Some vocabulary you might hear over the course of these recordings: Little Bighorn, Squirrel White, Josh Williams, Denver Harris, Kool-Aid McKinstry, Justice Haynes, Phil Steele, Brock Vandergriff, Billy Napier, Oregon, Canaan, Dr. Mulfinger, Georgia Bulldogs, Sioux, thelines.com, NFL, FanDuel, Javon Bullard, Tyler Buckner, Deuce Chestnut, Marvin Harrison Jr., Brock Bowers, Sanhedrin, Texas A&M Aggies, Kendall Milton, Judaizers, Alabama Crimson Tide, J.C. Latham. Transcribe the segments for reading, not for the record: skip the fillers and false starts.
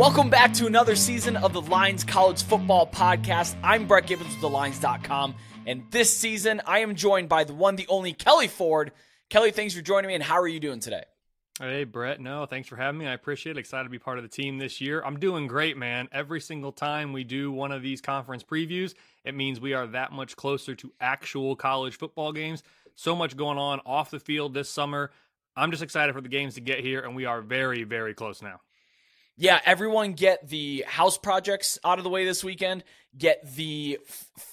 Welcome back to another season of the Lines College Football Podcast. I'm Brett Gibbons with thelines.com, and this season I am joined by the one, the only, Kelley Ford. Kelley, thanks for joining me, and how are you doing today? Hey, Brett. No, thanks for having me. I appreciate it. Excited to be part of the team this year. I'm doing great, man. Every single time we do one of these conference previews, it means we are that much closer to actual college football games. So much going on off the field this summer. I'm just excited for the games to get here, and we are very, very close now. Yeah, everyone get the house projects out of the way this weekend. Get the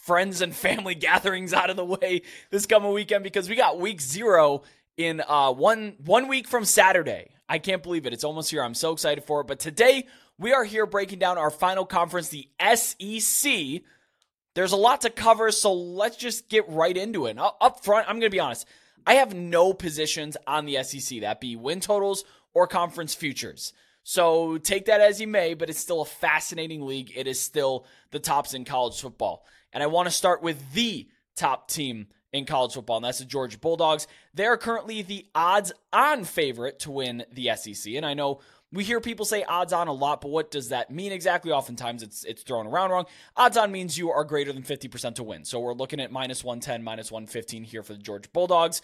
friends and family gatherings out of the way this coming weekend, because we got week zero in one week from Saturday. I can't believe it. It's almost here. I'm so excited for it. But today, we are here breaking down our final conference, the SEC. There's a lot to cover, so let's just get right into it. Now, up front, I'm going to be honest. I have no positions on the SEC, that be win totals or conference futures. So take that as you may, but it's still a fascinating league. It is still the tops in college football. And I want to start with the top team in college football, and that's the Georgia Bulldogs. They are currently the odds-on favorite to win the SEC. And I know we hear people say odds-on a lot, but what does that mean exactly? Oftentimes it's thrown around wrong. Odds-on means you are greater than 50% to win. So we're looking at minus 110, minus 115 here for the Georgia Bulldogs.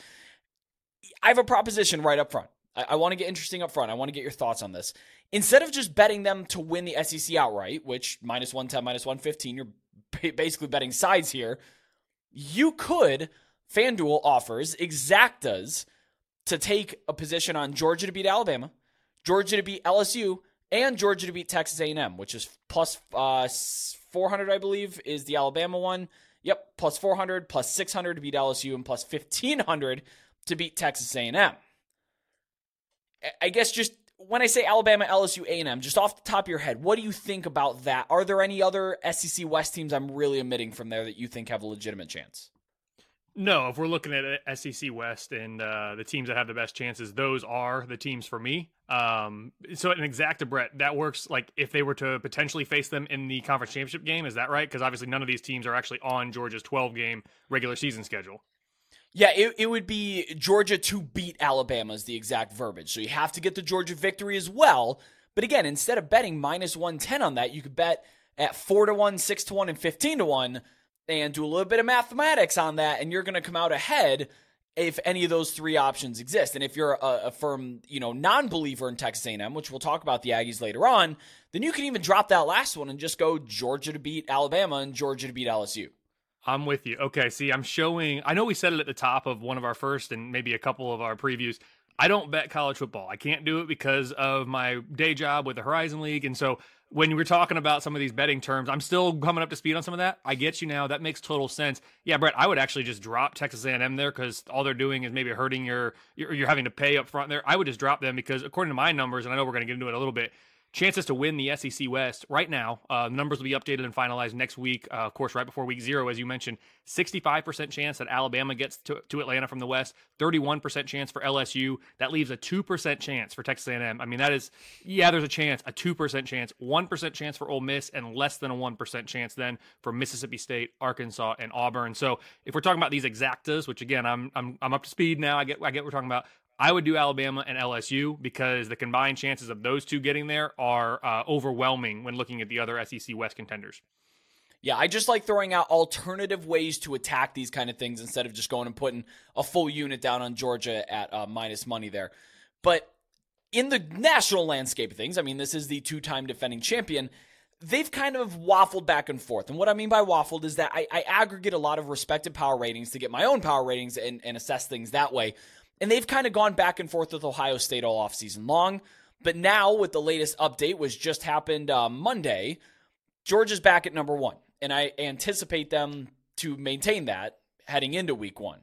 I have a proposition right up front. I want to get interesting up front. I want to get your thoughts on this. Instead of just betting them to win the SEC outright, which minus 110, minus 115, you're basically betting sides here, you could, FanDuel offers exactas to take a position on Georgia to beat Alabama, Georgia to beat LSU, and Georgia to beat Texas A&M, which is plus 400, I believe, is the Alabama one. Yep, plus 400, plus 600 to beat LSU, and plus 1,500 to beat Texas A&M. I guess just when I say Alabama, LSU, A&M, just off the top of your head, what do you think about that? Are there any other SEC West teams I'm really omitting from there that you think have a legitimate chance? No, if we're looking at SEC West and the teams that have the best chances, those are the teams for me. So an exacta, Brett, that works like if they were to potentially face them in the conference championship game, is that right? Because obviously none of these teams are actually on Georgia's 12-game regular season schedule. Yeah, it would be Georgia to beat Alabama is the exact verbiage. So you have to get the Georgia victory as well. But again, instead of betting minus 110 on that, you could bet at 4-1, 6-1, and 15-1 and do a little bit of mathematics on that, and you're going to come out ahead if any of those three options exist. And if you're a firm, non-believer in Texas A&M, which we'll talk about the Aggies later on, then you can even drop that last one and just go Georgia to beat Alabama and Georgia to beat LSU. I'm with you. Okay, see, I'm showing... I know we said it at the top of one of our first and maybe a couple of our previews. I don't bet college football. I can't do it because of my day job with the Horizon League. And so when we're talking about some of these betting terms, I'm still coming up to speed on some of that. I get you now. That makes total sense. Yeah, Brett, I would actually just drop Texas A&M there because all they're doing is maybe hurting you're having to pay up front there. I would just drop them because according to my numbers, and I know we're going to get into it a little bit, chances to win the SEC West right now, numbers will be updated and finalized next week, of course, right before week zero, as you mentioned, 65% chance that Alabama gets to Atlanta from the West, 31% chance for LSU. That leaves a 2% chance for Texas A&M. I mean, that is, yeah, there's a chance, a 2% chance, 1% chance for Ole Miss, and less than a 1% chance then for Mississippi State, Arkansas, and Auburn. So if we're talking about these exactas, which again, I'm up to speed now. I get what we're talking about. I would do Alabama and LSU because the combined chances of those two getting there are overwhelming when looking at the other SEC West contenders. Yeah, I just like throwing out alternative ways to attack these kind of things instead of just going and putting a full unit down on Georgia at minus money there. But in the national landscape of things, I mean, this is the two-time defending champion. They've kind of waffled back and forth. And what I mean by waffled is that I aggregate a lot of respected power ratings to get my own power ratings and assess things that way. And they've kind of gone back and forth with Ohio State all offseason long. But now with the latest update, which just happened Monday, Georgia's back at number one. And I anticipate them to maintain that heading into week one.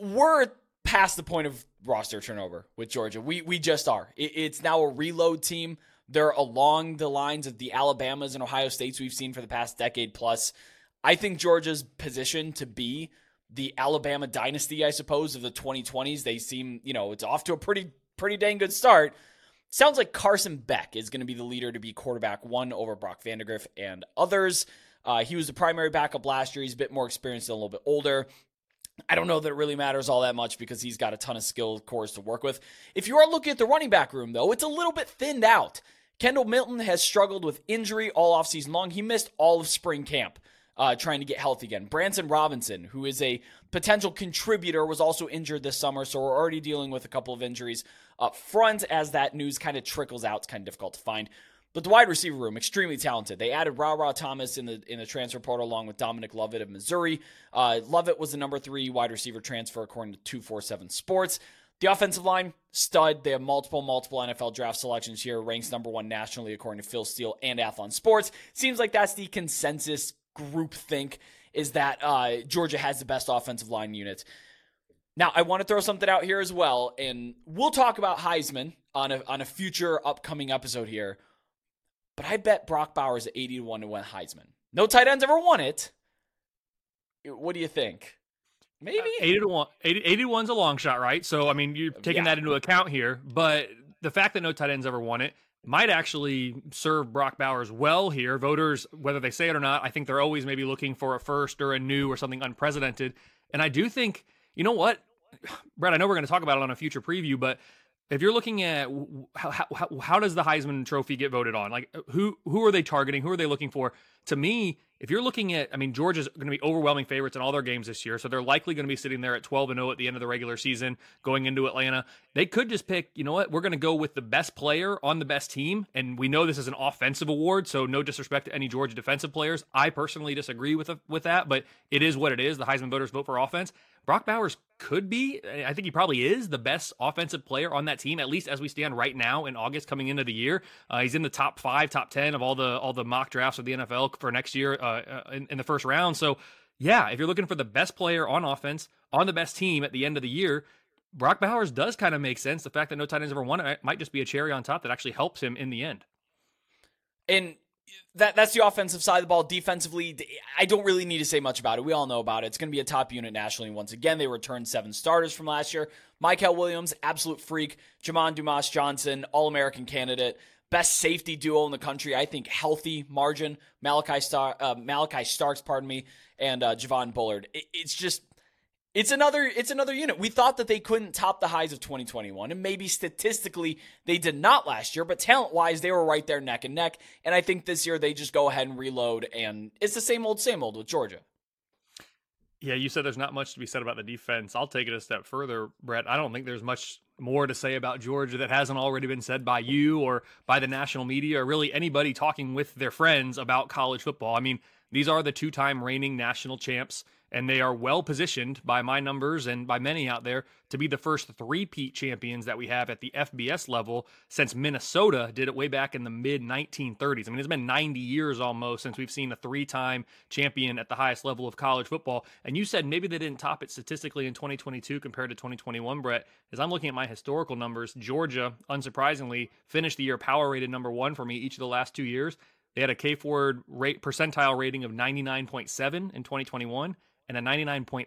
We're past the point of roster turnover with Georgia. We just are. It's now a reload team. They're along the lines of the Alabamas and Ohio States we've seen for the past decade plus. I think Georgia's position to be the Alabama dynasty, I suppose, of the 2020s. They seem, it's off to a pretty dang good start. Sounds like Carson Beck is going to be the leader to be quarterback one over Brock Vandergriff and others. He was the primary backup last year. He's a bit more experienced and a little bit older. I don't know that it really matters all that much because he's got a ton of skilled cores to work with. If you are looking at the running back room, though, it's a little bit thinned out. Kendall Milton has struggled with injury all offseason long. He missed all of spring camp trying to get healthy again. Branson Robinson, who is a potential contributor, was also injured this summer, so we're already dealing with a couple of injuries up front as that news kind of trickles out. It's kind of difficult to find. But the wide receiver room, extremely talented. They added Ra-Ra Thomas in the transfer portal along with Dominic Lovett of Missouri. Lovett was the number 3 wide receiver transfer according to 247 Sports. The offensive line, stud. They have multiple NFL draft selections here. Ranks number 1 nationally according to Phil Steele and Athlon Sports. Seems like that's the consensus group think is that Georgia has the best offensive line unit. Now, I want to throw something out here as well, and we'll talk about Heisman on a future upcoming episode here. But I bet Brock Bowers at 80-1 to win Heisman. No tight ends ever won it. What do you think? Maybe 80-1. 80-1's a long shot, right? So I mean, you're taking that into account here. But the fact that no tight ends ever won it might actually serve Brock Bowers well here. Voters, whether they say it or not, I think they're always maybe looking for a first or a new or something unprecedented. And I do think, you know what, Brett? I know we're going to talk about it on a future preview, but if you're looking at how does the Heisman Trophy get voted on? Like, who are they targeting? Who are they looking for? To me, if you're looking at, I mean, Georgia's going to be overwhelming favorites in all their games this year, so they're likely going to be sitting there at 12-0 at the end of the regular season, going into Atlanta. They could just pick, you know what, we're going to go with the best player on the best team, and we know this is an offensive award, so no disrespect to any Georgia defensive players. I personally disagree with that, but it is what it is. The Heisman voters vote for offense. Brock Bowers could be, I think he probably is, the best offensive player on that team, at least as we stand right now in August coming into the year. He's in the top 5, top 10 of all the mock drafts of the NFL for next year in the first round. So, yeah, if you're looking for the best player on offense, on the best team at the end of the year, Brock Bowers does kind of make sense. The fact that no tight ends ever won it might just be a cherry on top that actually helps him in the end. And that's the offensive side of the ball. Defensively, I don't really need to say much about it. We all know about it. It's going to be a top unit nationally. Once again, they returned 7 starters from last year. Michael Williams, absolute freak. Jamon Dumas Johnson, All-American candidate. Best safety duo in the country. I think healthy margin. Malachi Starks, and Javon Bullard. It's another unit. We thought that they couldn't top the highs of 2021, and maybe statistically they did not last year, but talent-wise they were right there neck and neck, and I think this year they just go ahead and reload, and it's the same old with Georgia. Yeah, you said there's not much to be said about the defense. I'll take it a step further, Brett. I don't think there's much more to say about Georgia that hasn't already been said by you or by the national media or really anybody talking with their friends about college football. I mean, these are the 2-time reigning national champs, and they are well-positioned by my numbers and by many out there to be the first 3-peat champions that we have at the FBS level since Minnesota did it way back in the mid-1930s. I mean, it's been 90 years almost since we've seen a 3-time champion at the highest level of college football. And you said maybe they didn't top it statistically in 2022 compared to 2021, Brett. As I'm looking at my historical numbers, Georgia, unsurprisingly, finished the year power-rated number 1 for me each of the last 2 years. They had a Kelley Ford percentile rating of 99.7 in 2021. And a 99.8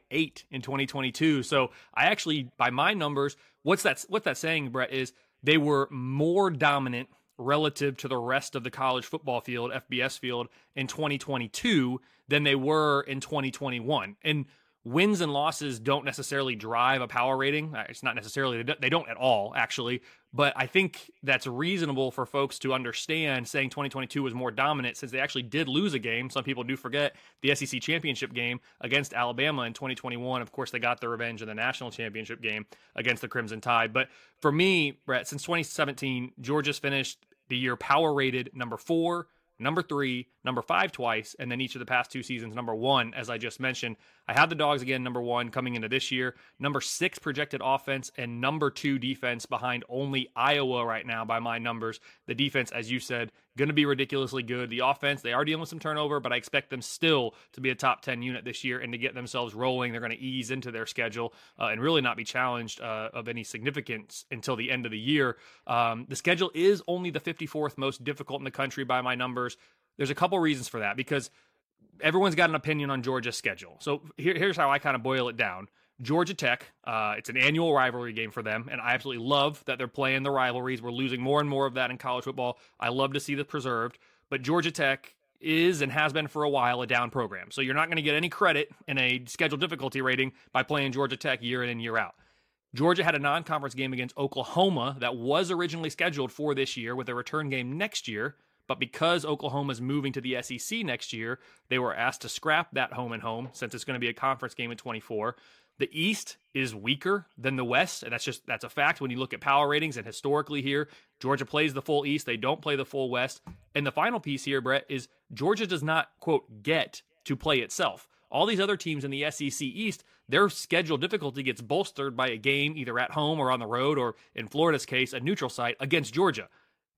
in 2022. So I actually, by my numbers, what that's saying, Brett, is they were more dominant relative to the rest of the college football field, FBS field, in 2022 than they were in 2021. And wins and losses don't necessarily drive a power rating. It's not necessarily, they don't at all, actually. But I think that's reasonable for folks to understand, saying 2022 was more dominant since they actually did lose a game. Some people do forget the SEC championship game against Alabama in 2021. Of course, they got their revenge in the national championship game against the Crimson Tide. But for me, Brett, since 2017, Georgia's finished the year power rated number 4, number 3, number 5 twice, and then each of the past 2 seasons, number 1, as I just mentioned. I had the Dogs again, number 1, coming into this year. Number 6 projected offense and number 2 defense behind only Iowa right now by my numbers. The defense, as you said, going to be ridiculously good. The offense, they are dealing with some turnover, but I expect them still to be a top 10 unit this year and to get themselves rolling. They're going to ease into their schedule and really not be challenged of any significance until the end of the year. The schedule is only the 54th most difficult in the country by my numbers. There's a couple reasons for that, because everyone's got an opinion on Georgia's schedule. So here's how I kind of boil it down. Georgia Tech, it's an annual rivalry game for them, and I absolutely love that they're playing the rivalries. We're losing more and more of that in college football. I love to see that preserved, but Georgia Tech is and has been for a while a down program. So you're not going to get any credit in a schedule difficulty rating by playing Georgia Tech year in and year out. Georgia had a non-conference game against Oklahoma that was originally scheduled for this year with a return game next year. But because Oklahoma's moving to the SEC next year, they were asked to scrap that home and home since it's going to be a conference game in 24. The East is weaker than the West, and that's a fact when you look at power ratings. And historically here, Georgia plays the full East. They don't play the full West. And the final piece here, Brett, is Georgia does not, quote, get to play itself. All these other teams in the SEC East, their schedule difficulty gets bolstered by a game either at home or on the road or, in Florida's case, a neutral site against Georgia.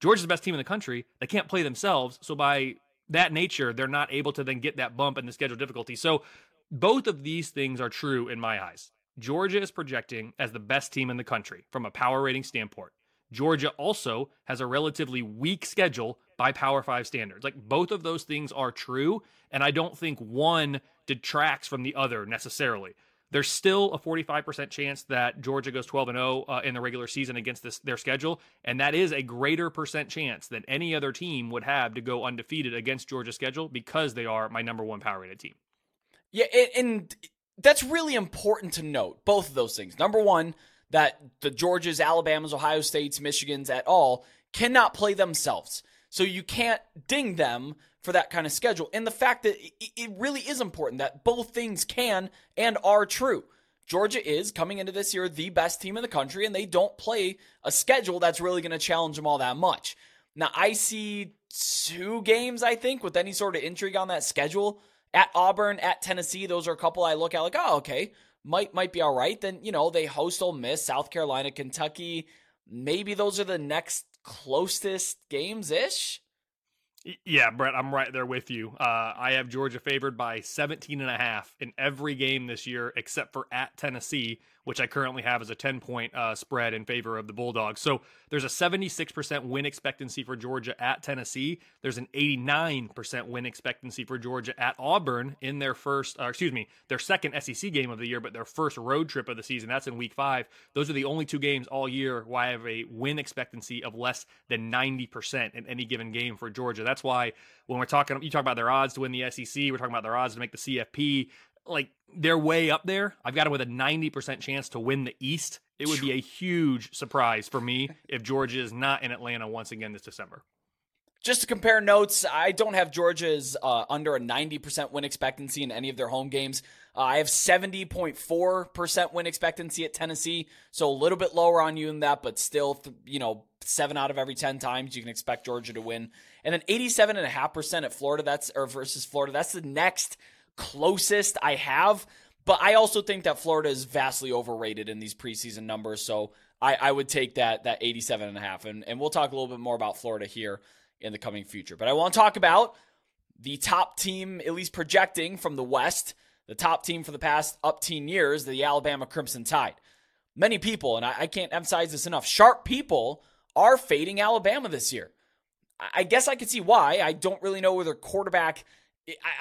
Georgia's the best team in the country. They can't play themselves. So by that nature, they're not able to then get that bump in the schedule difficulty. So both of these things are true in my eyes. Georgia is projecting as the best team in the country from a power rating standpoint. Georgia also has a relatively weak schedule by Power 5 standards. Like, both of those things are true, and I don't think one detracts from the other necessarily. There's still a 45% chance that Georgia goes 12-0 in the regular season against their schedule, and that is a greater percent chance than any other team would have to go undefeated against Georgia's schedule because they are my number one power-rated team. Yeah, and that's really important to note, both of those things. Number one, that the Georgias, Alabamas, Ohio States, Michigans at all cannot play themselves. So you can't ding them for that kind of schedule. And the fact that it really is important that both things can and are true. Georgia is, coming into this year, the best team in the country, and they don't play a schedule that's really going to challenge them all that much. Now, I see two games, I think, with any sort of intrigue on that schedule. At Auburn, at Tennessee, those are a couple I look at like, oh, okay, might be all right. Then, you know, they host Ole Miss, South Carolina, Kentucky. Maybe those are the next closest games-ish? Yeah, Brett, I'm right there with you. I have Georgia favored by 17.5 in every game this year, except for at Tennessee, which I currently have as a 10-point spread in favor of the Bulldogs. So there's a 76% win expectancy for Georgia at Tennessee. There's an 89% win expectancy for Georgia at Auburn in their second SEC game of the year, but their first road trip of the season. That's in week 5. Those are the only two games all year where I have a win expectancy of less than 90% in any given game for Georgia. That's why when you talk about their odds to win the SEC, we're talking about their odds to make the CFP. Like, they're way up there. I've got them with a 90% chance to win the East. It would be a huge surprise for me if Georgia is not in Atlanta once again this December. Just to compare notes, I don't have Georgia's under a 90% win expectancy in any of their home games. I have 70.4% win expectancy at Tennessee, so a little bit lower on you than that, but still, 7 out of every 10 times you can expect Georgia to win. And then 87.5% at Florida, versus Florida. That's the next closest I have, but I also think that Florida is vastly overrated in these preseason numbers, so I would take that 87.5, and we'll talk a little bit more about Florida here in the coming future. But I want to talk about the top team, at least projecting from the West, the top team for the past up 10 years, the Alabama Crimson Tide. Many people, and I can't emphasize this enough, sharp people are fading Alabama this year. I guess I could see why. I don't really know where their quarterback,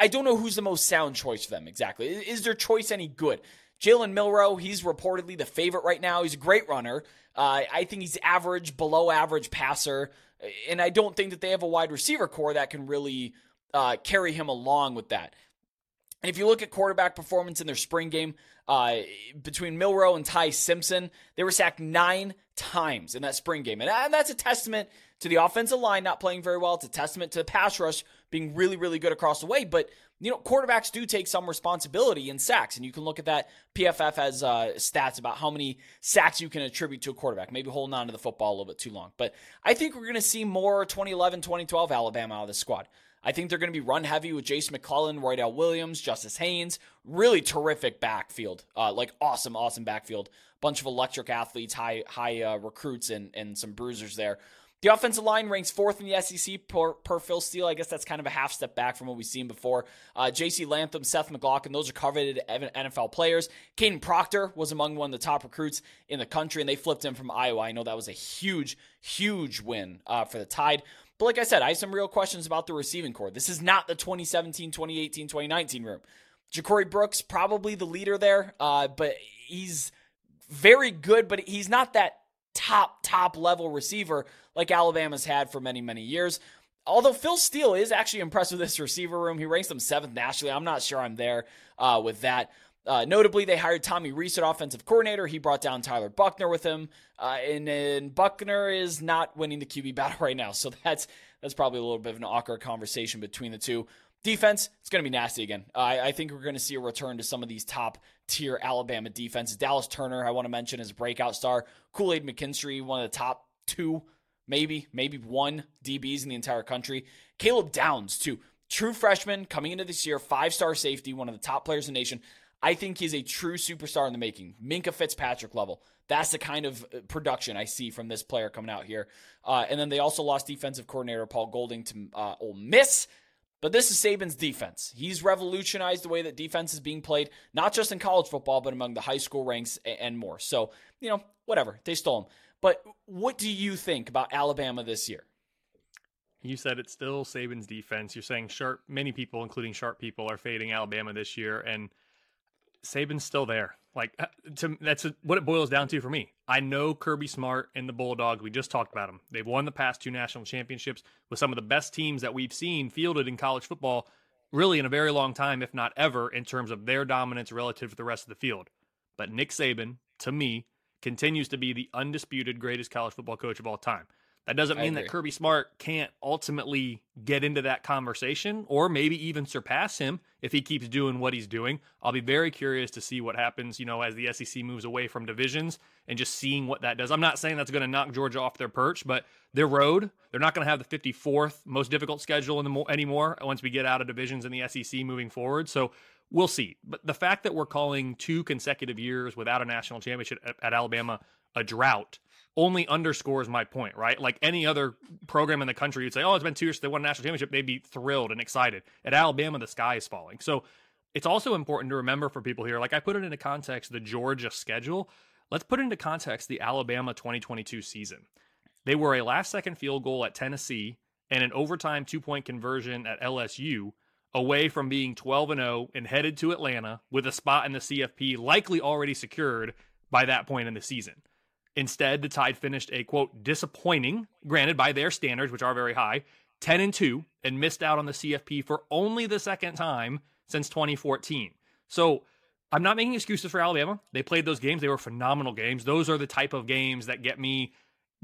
I don't know who's the most sound choice for them exactly. Is their choice any good? Jalen Milroe, he's reportedly the favorite right now. He's a great runner. I think he's average, below average passer. And I don't think that they have a wide receiver core that can really carry him along with that. And if you look at quarterback performance in their spring game, between Milroe and Ty Simpson, they were sacked 9 times in that spring game. And that's a testament to the offensive line not playing very well. It's a testament to the pass rush being really, really good across the way. But, quarterbacks do take some responsibility in sacks. And you can look at that. PFF has stats about how many sacks you can attribute to a quarterback. Maybe holding on to the football a little bit too long. But I think we're going to see more 2011, 2012 Alabama out of this squad. I think they're going to be run heavy with Jace McClellan, Roydell Williams, Justice Haynes. Really terrific backfield, awesome backfield. Bunch of electric athletes, high recruits, and some bruisers there. The offensive line ranks 4th in the SEC per Phil Steele. I guess that's kind of a half step back from what we've seen before. J.C. Latham, Seth McLaughlin, those are coveted NFL players. Caden Proctor was among one of the top recruits in the country, and they flipped him from Iowa. I know that was a huge, huge win for the Tide. But like I said, I have some real questions about the receiving core. This is not the 2017, 2018, 2019 room. Ja'Cory Brooks, probably the leader there, but he's very good, but he's not that top level receiver like Alabama's had for many, many years. Although Phil Steele is actually impressed with this receiver room. He ranks them 7th nationally. I'm not sure I'm there with that. Notably, they hired Tommy Rees, an offensive coordinator. He brought down Tyler Buckner with him. And Buckner is not winning the QB battle right now. So that's probably a little bit of an awkward conversation between the two. Defense, it's going to be nasty again. I think we're going to see a return to some of these top-tier Alabama defenses. Dallas Turner, I want to mention, is a breakout star. Kool-Aid McKinstry, one of the top two, maybe one DBs in the entire country. Caleb Downs, too. True freshman coming into this year, five-star safety, one of the top players in the nation. I think he's a true superstar in the making. Minkah Fitzpatrick level. That's the kind of production I see from this player coming out here. And then they also lost defensive coordinator Paul Golding to Ole Miss. But this is Saban's defense. He's revolutionized the way that defense is being played, not just in college football, but among the high school ranks and more. So, whatever. They stole him. But what do you think about Alabama this year? You said it's still Saban's defense. You're saying many people, including sharp people, are fading Alabama this year. And Saban's still there. That's what it boils down to for me. I know Kirby Smart and the Bulldogs. We just talked about them. They've won the past two national championships with some of the best teams that we've seen fielded in college football really in a very long time, if not ever, in terms of their dominance relative to the rest of the field. But Nick Saban, to me, continues to be the undisputed greatest college football coach of all time. That doesn't mean that Kirby Smart can't ultimately get into that conversation or maybe even surpass him if he keeps doing what he's doing. I'll be very curious to see what happens, as the SEC moves away from divisions and just seeing what that does. I'm not saying that's going to knock Georgia off their perch, but their road, they're not going to have the 54th most difficult schedule anymore once we get out of divisions in the SEC moving forward. So we'll see. But the fact that we're calling two consecutive years without a national championship at Alabama a drought only underscores my point, right? Like any other program in the country, you'd say, oh, it's been 2 years since they won a national championship. They'd be thrilled and excited. At Alabama, the sky is falling. So it's also important to remember for people here, like I put it into context, the Georgia schedule. Let's put into context the Alabama 2022 season. They were a last-second field goal at Tennessee and an overtime two-point conversion at LSU away from being 12-0 and headed to Atlanta with a spot in the CFP likely already secured by that point in the season. Instead, the Tide finished a, quote, disappointing, granted by their standards, which are very high, 10-2, and missed out on the CFP for only the second time since 2014. So I'm not making excuses for Alabama. They played those games. They were phenomenal games. Those are the type of games that get me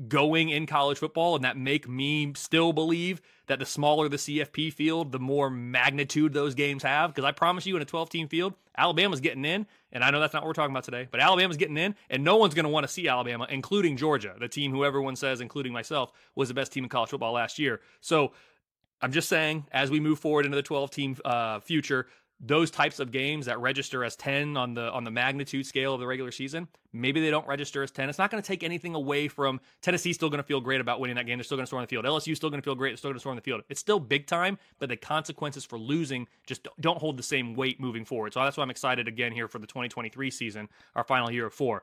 going in college football and that make me still believe that the smaller the CFP field, the more magnitude those games have. Because I promise you, in a 12-team field, Alabama's getting in, and I know that's not what we're talking about today, but Alabama's getting in, and no one's going to want to see Alabama, including Georgia, the team who everyone says, including myself, was the best team in college football last year. So I'm just saying, as we move forward into the 12-team future, those types of games that register as 10 on the magnitude scale of the regular season, maybe they don't register as 10. It's not going to take anything away from Tennessee's still going to feel great about winning that game. They're still going to score on the field. LSU's still going to feel great. They're still going to score on the field. It's still big time, but the consequences for losing just don't hold the same weight moving forward. So that's why I'm excited again here for the 2023 season, our final year of four.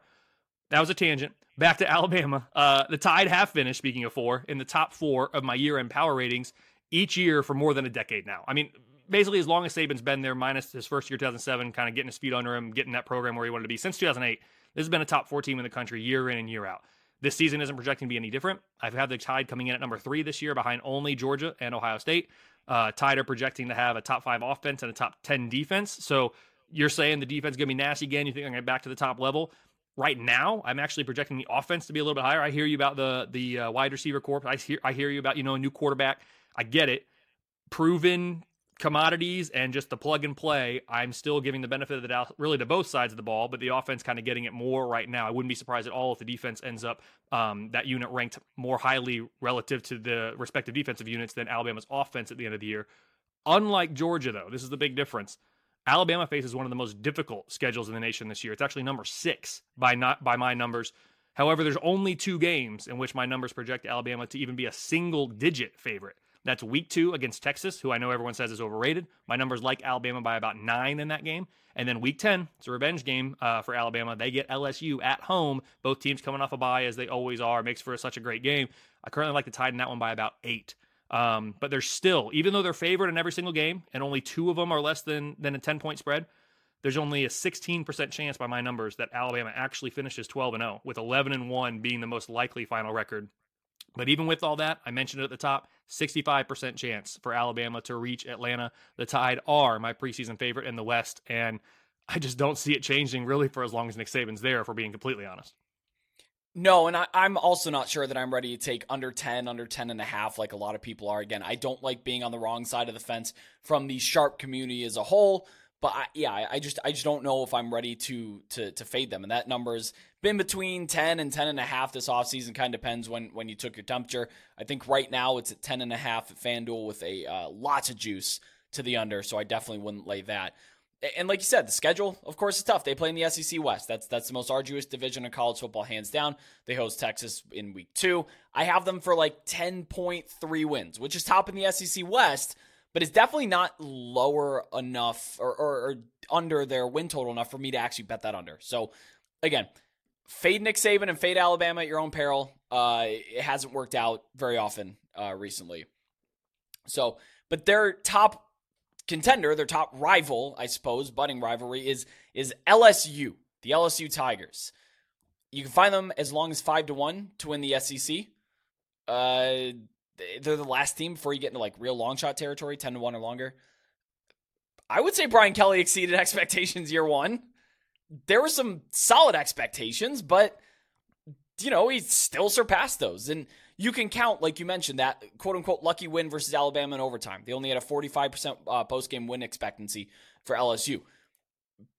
That was a tangent. Back to Alabama. The Tide have finished, speaking of four, in the top four of my year-end power ratings each year for more than a decade now. I mean, basically, as long as Saban's been there, minus his first year, 2007, kind of getting his feet under him, getting that program where he wanted to be since 2008, this has been a top four team in the country year in and year out. This season isn't projecting to be any different. I've had the Tide coming in at number 3 this year behind only Georgia and Ohio State. Tide are projecting to have a top 5 offense and a top 10 defense. So you're saying the defense is going to be nasty again. You think I'm going to get back to the top level. Right now, I'm actually projecting the offense to be a little bit higher. I hear you about the wide receiver corps. I hear you about, a new quarterback. I get it. Proven commodities and just the plug and play, I'm still giving the benefit of the doubt really to both sides of the ball, but the offense kind of getting it more right now. I wouldn't be surprised at all if the defense ends up that unit ranked more highly relative to the respective defensive units than Alabama's offense at the end of the year. Unlike Georgia, though, this is the big difference. Alabama faces one of the most difficult schedules in the nation this year. It's actually number 6 by my numbers. However, there's only 2 games in which my numbers project Alabama to even be a single-digit favorite. That's week 2 against Texas, who I know everyone says is overrated. My numbers like Alabama by about 9 in that game. And then week 10, it's a revenge game for Alabama. They get LSU at home. Both teams coming off a bye, as they always are. Makes for such a great game. I currently like the Tide in that one by about 8. But they're still, even though they're favored in every single game, and only 2 of them are less than a 10-point spread, there's only a 16% chance by my numbers that Alabama actually finishes 12-0, with 11-1 being the most likely final record. But even with all that, I mentioned it at the top, 65% chance for Alabama to reach Atlanta. The Tide are my preseason favorite in the West, and I just don't see it changing really for as long as Nick Saban's there, if we're being completely honest. No, and I'm also not sure that I'm ready to take under 10 and a half like a lot of people are. Again, I don't like being on the wrong side of the fence from the Sharp community as a whole, but I just don't know if I'm ready to fade them. And that number's been between 10 and 10 and a half this offseason. Kind of depends when you took your temperature. I think right now it's at 10 and a half at FanDuel with a lots of juice to the under, so I definitely wouldn't lay that. And like you said, the schedule, of course, is tough. They play in the SEC West. That's the most arduous division in college football, hands down. They host Texas in week 2. I have them for like 10.3 wins, which is top in the SEC West, but it's definitely not lower enough or under their win total enough for me to actually bet that under. So, again, fade Nick Saban and fade Alabama at your own peril. It hasn't worked out very often recently. So, but their top contender, their top rival, I suppose, budding rivalry is LSU, the LSU Tigers. You can find them as long as 5-1 to win the SEC. They're the last team before you get into like real long shot territory, 10-1 or longer. I would say Brian Kelly exceeded expectations year one. There were some solid expectations, but you know he still surpassed those. And you can count, like you mentioned, that quote-unquote lucky win versus Alabama in overtime. They only had a 45% post-game win expectancy for LSU.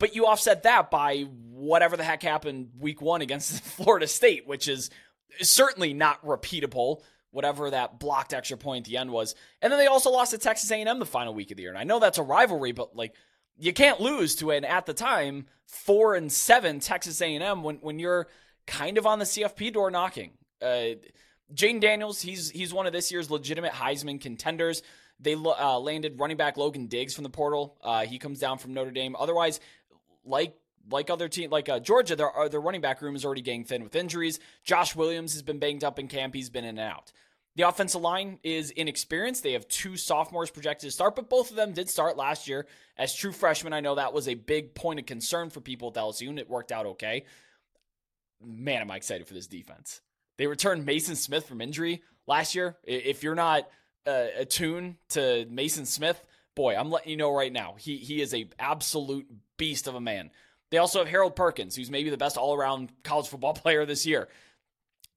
But you offset that by whatever the heck happened week one against Florida State, which is certainly not repeatable, whatever that blocked extra point at the end was. And then they also lost to Texas A&M the final week of the year. And I know that's a rivalry, but like you can't lose to an, at the time, 4-7 Texas A&M when you're kind of on the CFP door knocking. Jayden Daniels, he's one of this year's legitimate Heisman contenders. They landed running back Logan Diggs from the portal. He comes down from Notre Dame. Otherwise, like other teams, like Georgia, their running back room is already getting thin with injuries. Josh Williams has been banged up in camp. He's been in and out. The offensive line is inexperienced. They have 2 sophomores projected to start, but both of them did start last year as true freshmen. I know that was a big point of concern for people at LSU, and it worked out okay. Man, am I excited for this defense. They returned Mason Smith from injury last year. If you're not attuned to Mason Smith, boy, I'm letting you know right now. He is an absolute beast of a man. They also have Harold Perkins, who's maybe the best all-around college football player this year.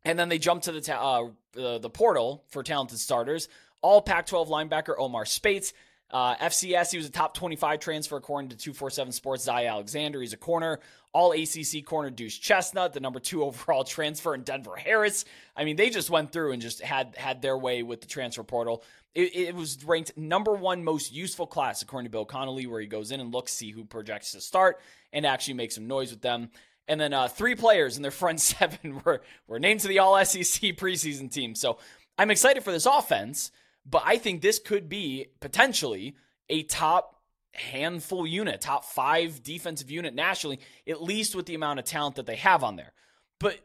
And then they jump to the portal for talented starters. All Pac-12 linebacker Omar Spates. FCS, he was a top 25 transfer according to 247 Sports. Zai Alexander, he's a corner. All ACC corner Deuce Chestnut, the number 2 overall transfer, and Denver Harris. I mean, they just went through and just had their way with the transfer portal. It was ranked number 1 most useful class according to Bill Connolly, where he goes in and looks, see who projects to start, and actually makes some noise with them. And then 3 players in their front 7 were named to the All-SEC preseason team. So I'm excited for this offense. But I think this could be potentially a top handful unit, top 5 defensive unit nationally, at least with the amount of talent that they have on there. But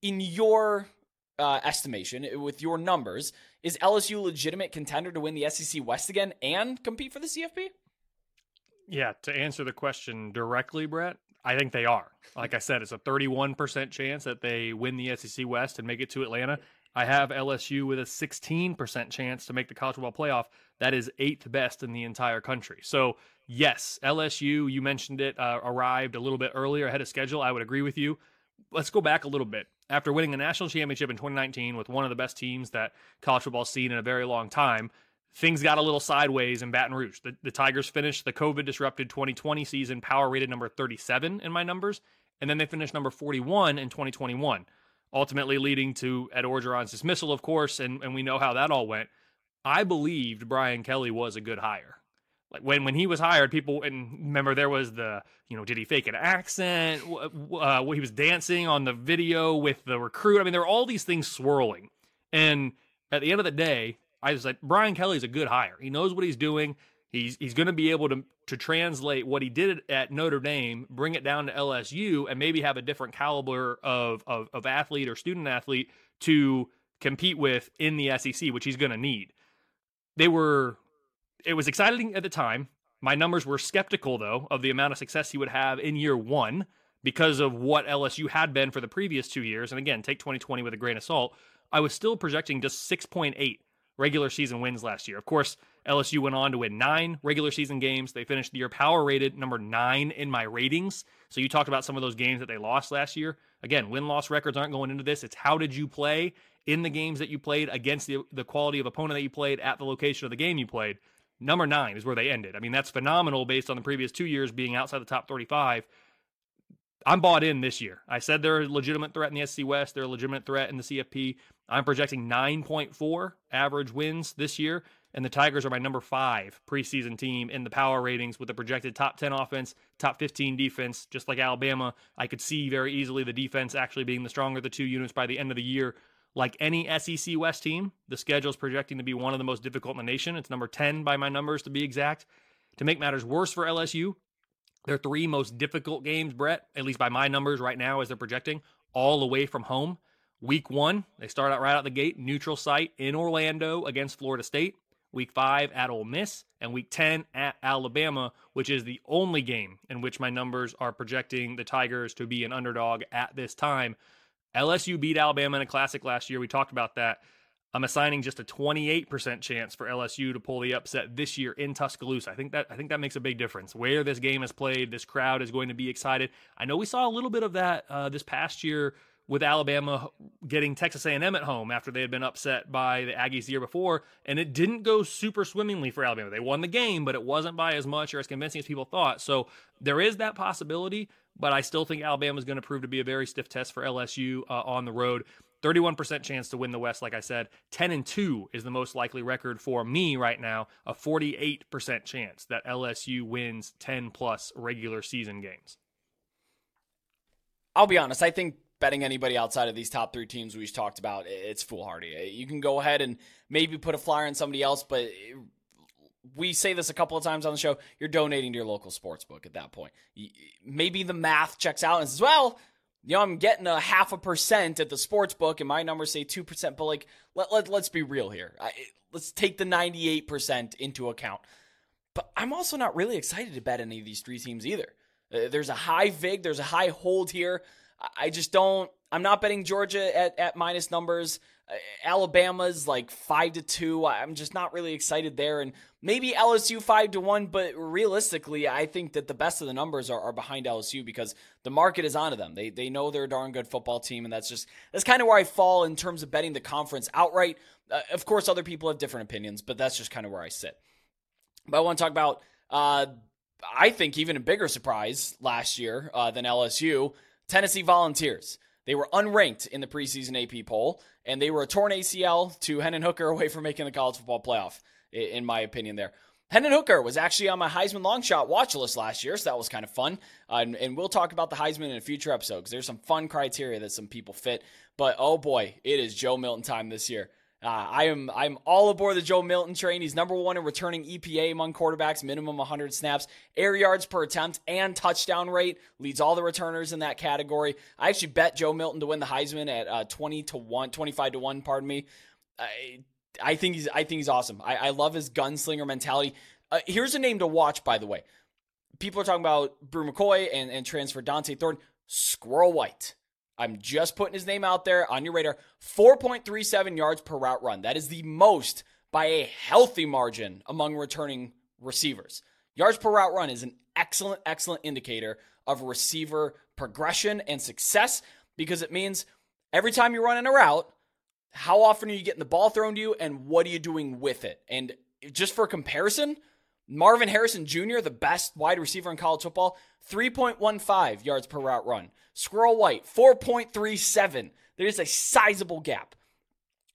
in your estimation, with your numbers, is LSU a legitimate contender to win the SEC West again and compete for the CFP? Yeah, to answer the question directly, Brett, I think they are. Like I said, it's a 31% chance that they win the SEC West and make it to Atlanta. I have LSU with a 16% chance to make the college football playoff. That is 8th best in the entire country. So yes, LSU, you mentioned it, arrived a little bit earlier ahead of schedule. I would agree with you. Let's go back a little bit. After winning a national championship in 2019 with one of the best teams that college football's seen in a very long time, things got a little sideways in Baton Rouge. The Tigers finished the COVID-disrupted 2020 season power-rated number 37 in my numbers, and then they finished number 41 in 2021. Ultimately leading to Ed Orgeron's dismissal, of course, and we know how that all went. I believed Brian Kelly was a good hire. Like when he was hired, people, and remember there was the, you know, did he fake an accent? He was dancing on the video with the recruit. I mean, there were all these things swirling. And at the end of the day, I was like, Brian Kelly's a good hire. He knows what he's doing. He's going to be able to translate what he did at Notre Dame, bring it down to LSU, and maybe have a different caliber of athlete or student athlete to compete with in the SEC, which he's going to need. It was exciting at the time. My numbers were skeptical, though, of the amount of success he would have in year one because of what LSU had been for the previous 2 years. And again, take 2020 with a grain of salt. I was still projecting just 6.8 regular season wins last year. Of course, LSU went on to win 9 regular season games. They finished the year power rated number 9 in my ratings. So you talked about some of those games that they lost last year. Again, win-loss records aren't going into this. It's how did you play in the games that you played against the quality of opponent that you played at the location of the game you played. Number 9 is where they ended. I mean, that's phenomenal based on the previous 2 years being outside the top 35. I'm bought in this year. I said they're a legitimate threat in the SEC West. They're a legitimate threat in the CFP. I'm projecting 9.4 average wins this year, and the Tigers are my number 5 preseason team in the power ratings with a projected top 10 offense, top 15 defense, just like Alabama. I could see very easily the defense actually being the stronger of the two units by the end of the year. Like any SEC West team, the schedule is projecting to be one of the most difficult in the nation. It's number 10 by my numbers, to be exact. To make matters worse for LSU, their 3 most difficult games, Brett, at least by my numbers right now as they're projecting, all away from home. Week 1, they start out right out the gate, neutral site in Orlando against Florida State. Week 5 at Ole Miss, and week 10 at Alabama, which is the only game in which my numbers are projecting the Tigers to be an underdog at this time. LSU beat Alabama in a classic last year. We talked about that. I'm assigning just a 28% chance for LSU to pull the upset this year in Tuscaloosa. I think that makes a big difference. Where this game is played, this crowd is going to be excited. I know we saw a little bit of that this past year with Alabama getting Texas A&M at home after they had been upset by the Aggies the year before, and it didn't go super swimmingly for Alabama. They won the game, but it wasn't by as much or as convincing as people thought. So there is that possibility, but I still think Alabama is going to prove to be a very stiff test for LSU on the road. 31% chance to win the West, like I said. 10-2 is the most likely record for me right now, a 48% chance that LSU wins 10-plus regular season games. I'll be honest, I think betting anybody outside of these top 3 teams we just talked about, it's foolhardy. You can go ahead and maybe put a flyer on somebody else, but we say this a couple of times on the show, you're donating to your local sports book at that point. Maybe the math checks out and says, well, you know, I'm getting a 0.5% at the sports book and my numbers say 2%, but like, let's be real here. Let's take the 98% into account. But I'm also not really excited to bet any of these 3 teams either. There's a high vig, there's a high hold here. I'm not betting Georgia at minus numbers. Alabama's like 5-2. I'm just not really excited there. And maybe LSU 5-1, but realistically, I think that the best of the numbers are behind LSU because the market is onto them. They know they're a darn good football team, and that's kind of where I fall in terms of betting the conference outright. Of course, other people have different opinions, but that's just kind of where I sit. But I want to talk about, I think, even a bigger surprise last year than LSU, Tennessee Volunteers. They were unranked in the preseason AP poll, and they were a torn ACL to Hendon Hooker away from making the college football playoff, in my opinion there. Hendon Hooker was actually on my Heisman long shot watch list last year, so that was kind of fun. And we'll talk about the Heisman in a future episode because there's some fun criteria that some people fit. But, oh boy, it is Joe Milton time this year. I'm all aboard the Joe Milton train. He's number 1 in returning EPA among quarterbacks, minimum 100 snaps, air yards per attempt, and touchdown rate. Leads all the returners in that category. I actually bet Joe Milton to win the Heisman at 25-1. Pardon me. I think he's awesome. I love his gunslinger mentality. Here's a name to watch, by the way. People are talking about Brew McCoy and transfer Dante Thornton. Squirrel White. I'm just putting his name out there on your radar. 4.37 yards per route run. That is the most by a healthy margin among returning receivers. Yards per route run is an excellent, excellent indicator of receiver progression and success because it means every time you're running a route, how often are you getting the ball thrown to you and what are you doing with it? And just for comparison, Marvin Harrison Jr., the best wide receiver in college football, 3.15 yards per route run. Squirrel White, 4.37. There's a sizable gap.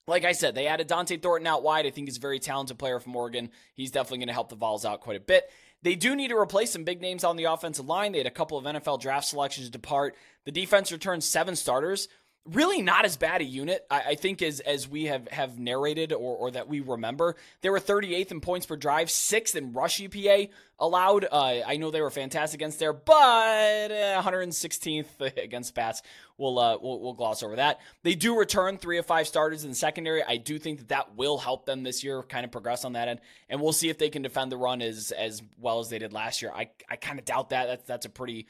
Like I said, they added Dante Thornton out wide. I think he's a very talented player from Oregon. He's definitely going to help the Vols out quite a bit. They do need to replace some big names on the offensive line. They had a couple of NFL draft selections depart. The defense returned 7 starters. Really not as bad a unit, I think, as we have narrated or that we remember. They were 38th in points per drive, 6th in rush EPA allowed. I know they were fantastic against there, but 116th against pass. We'll gloss over that. They do return 3 of 5 starters in the secondary. I do think that will help them this year kind of progress on that end, and we'll see if they can defend the run as well as they did last year. I kind of doubt that. That's a pretty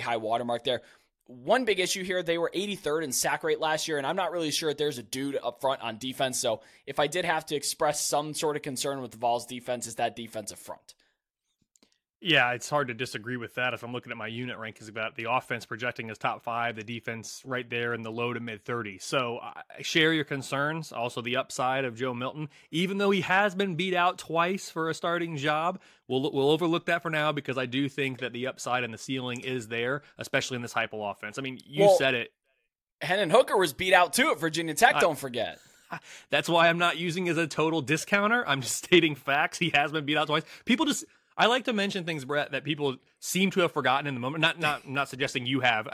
high watermark there. One big issue here, they were 83rd in sack rate last year, and I'm not really sure that there's a dude up front on defense. So if I did have to express some sort of concern with the Vols defense, it's that defensive front. Yeah, it's hard to disagree with that. If I'm looking at my unit rank, is about the offense projecting as top five, the defense right there in the low to mid 30s. So I share your concerns. Also the upside of Joe Milton, even though he has been beat out twice for a starting job, we'll overlook that for now, because I do think that the upside and the ceiling is there, especially in this type of offense. I mean, said it. Hendon Hooker was beat out too at Virginia Tech. Don't forget. That's why I'm not using as a total discounter. I'm just stating facts. He has been beat out twice. I like to mention things, Brett, that people seem to have forgotten in the moment. Not suggesting you have.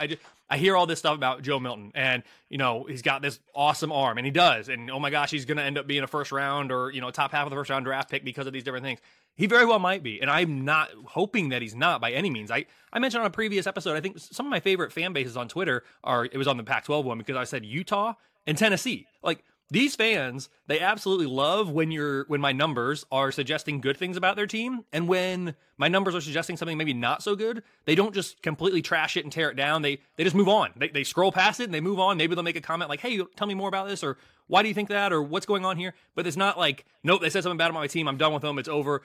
I hear all this stuff about Joe Milton, and he's got this awesome arm, and he does. And oh my gosh, he's going to end up being a first round or top half of the first round draft pick because of these different things. He very well might be, and I'm not hoping that he's not by any means. I mentioned on a previous episode, I think some of my favorite fan bases on Twitter it was on the Pac-12 one, because I said Utah and Tennessee. Like, these fans, they absolutely love when my numbers are suggesting good things about their team, and when my numbers are suggesting something maybe not so good, they don't just completely trash it and tear it down. They just move on. They scroll past it and they move on. Maybe they'll make a comment like, hey, tell me more about this, or why do you think that, or what's going on here? But it's not like, nope, they said something bad about my team, I'm done with them, it's over.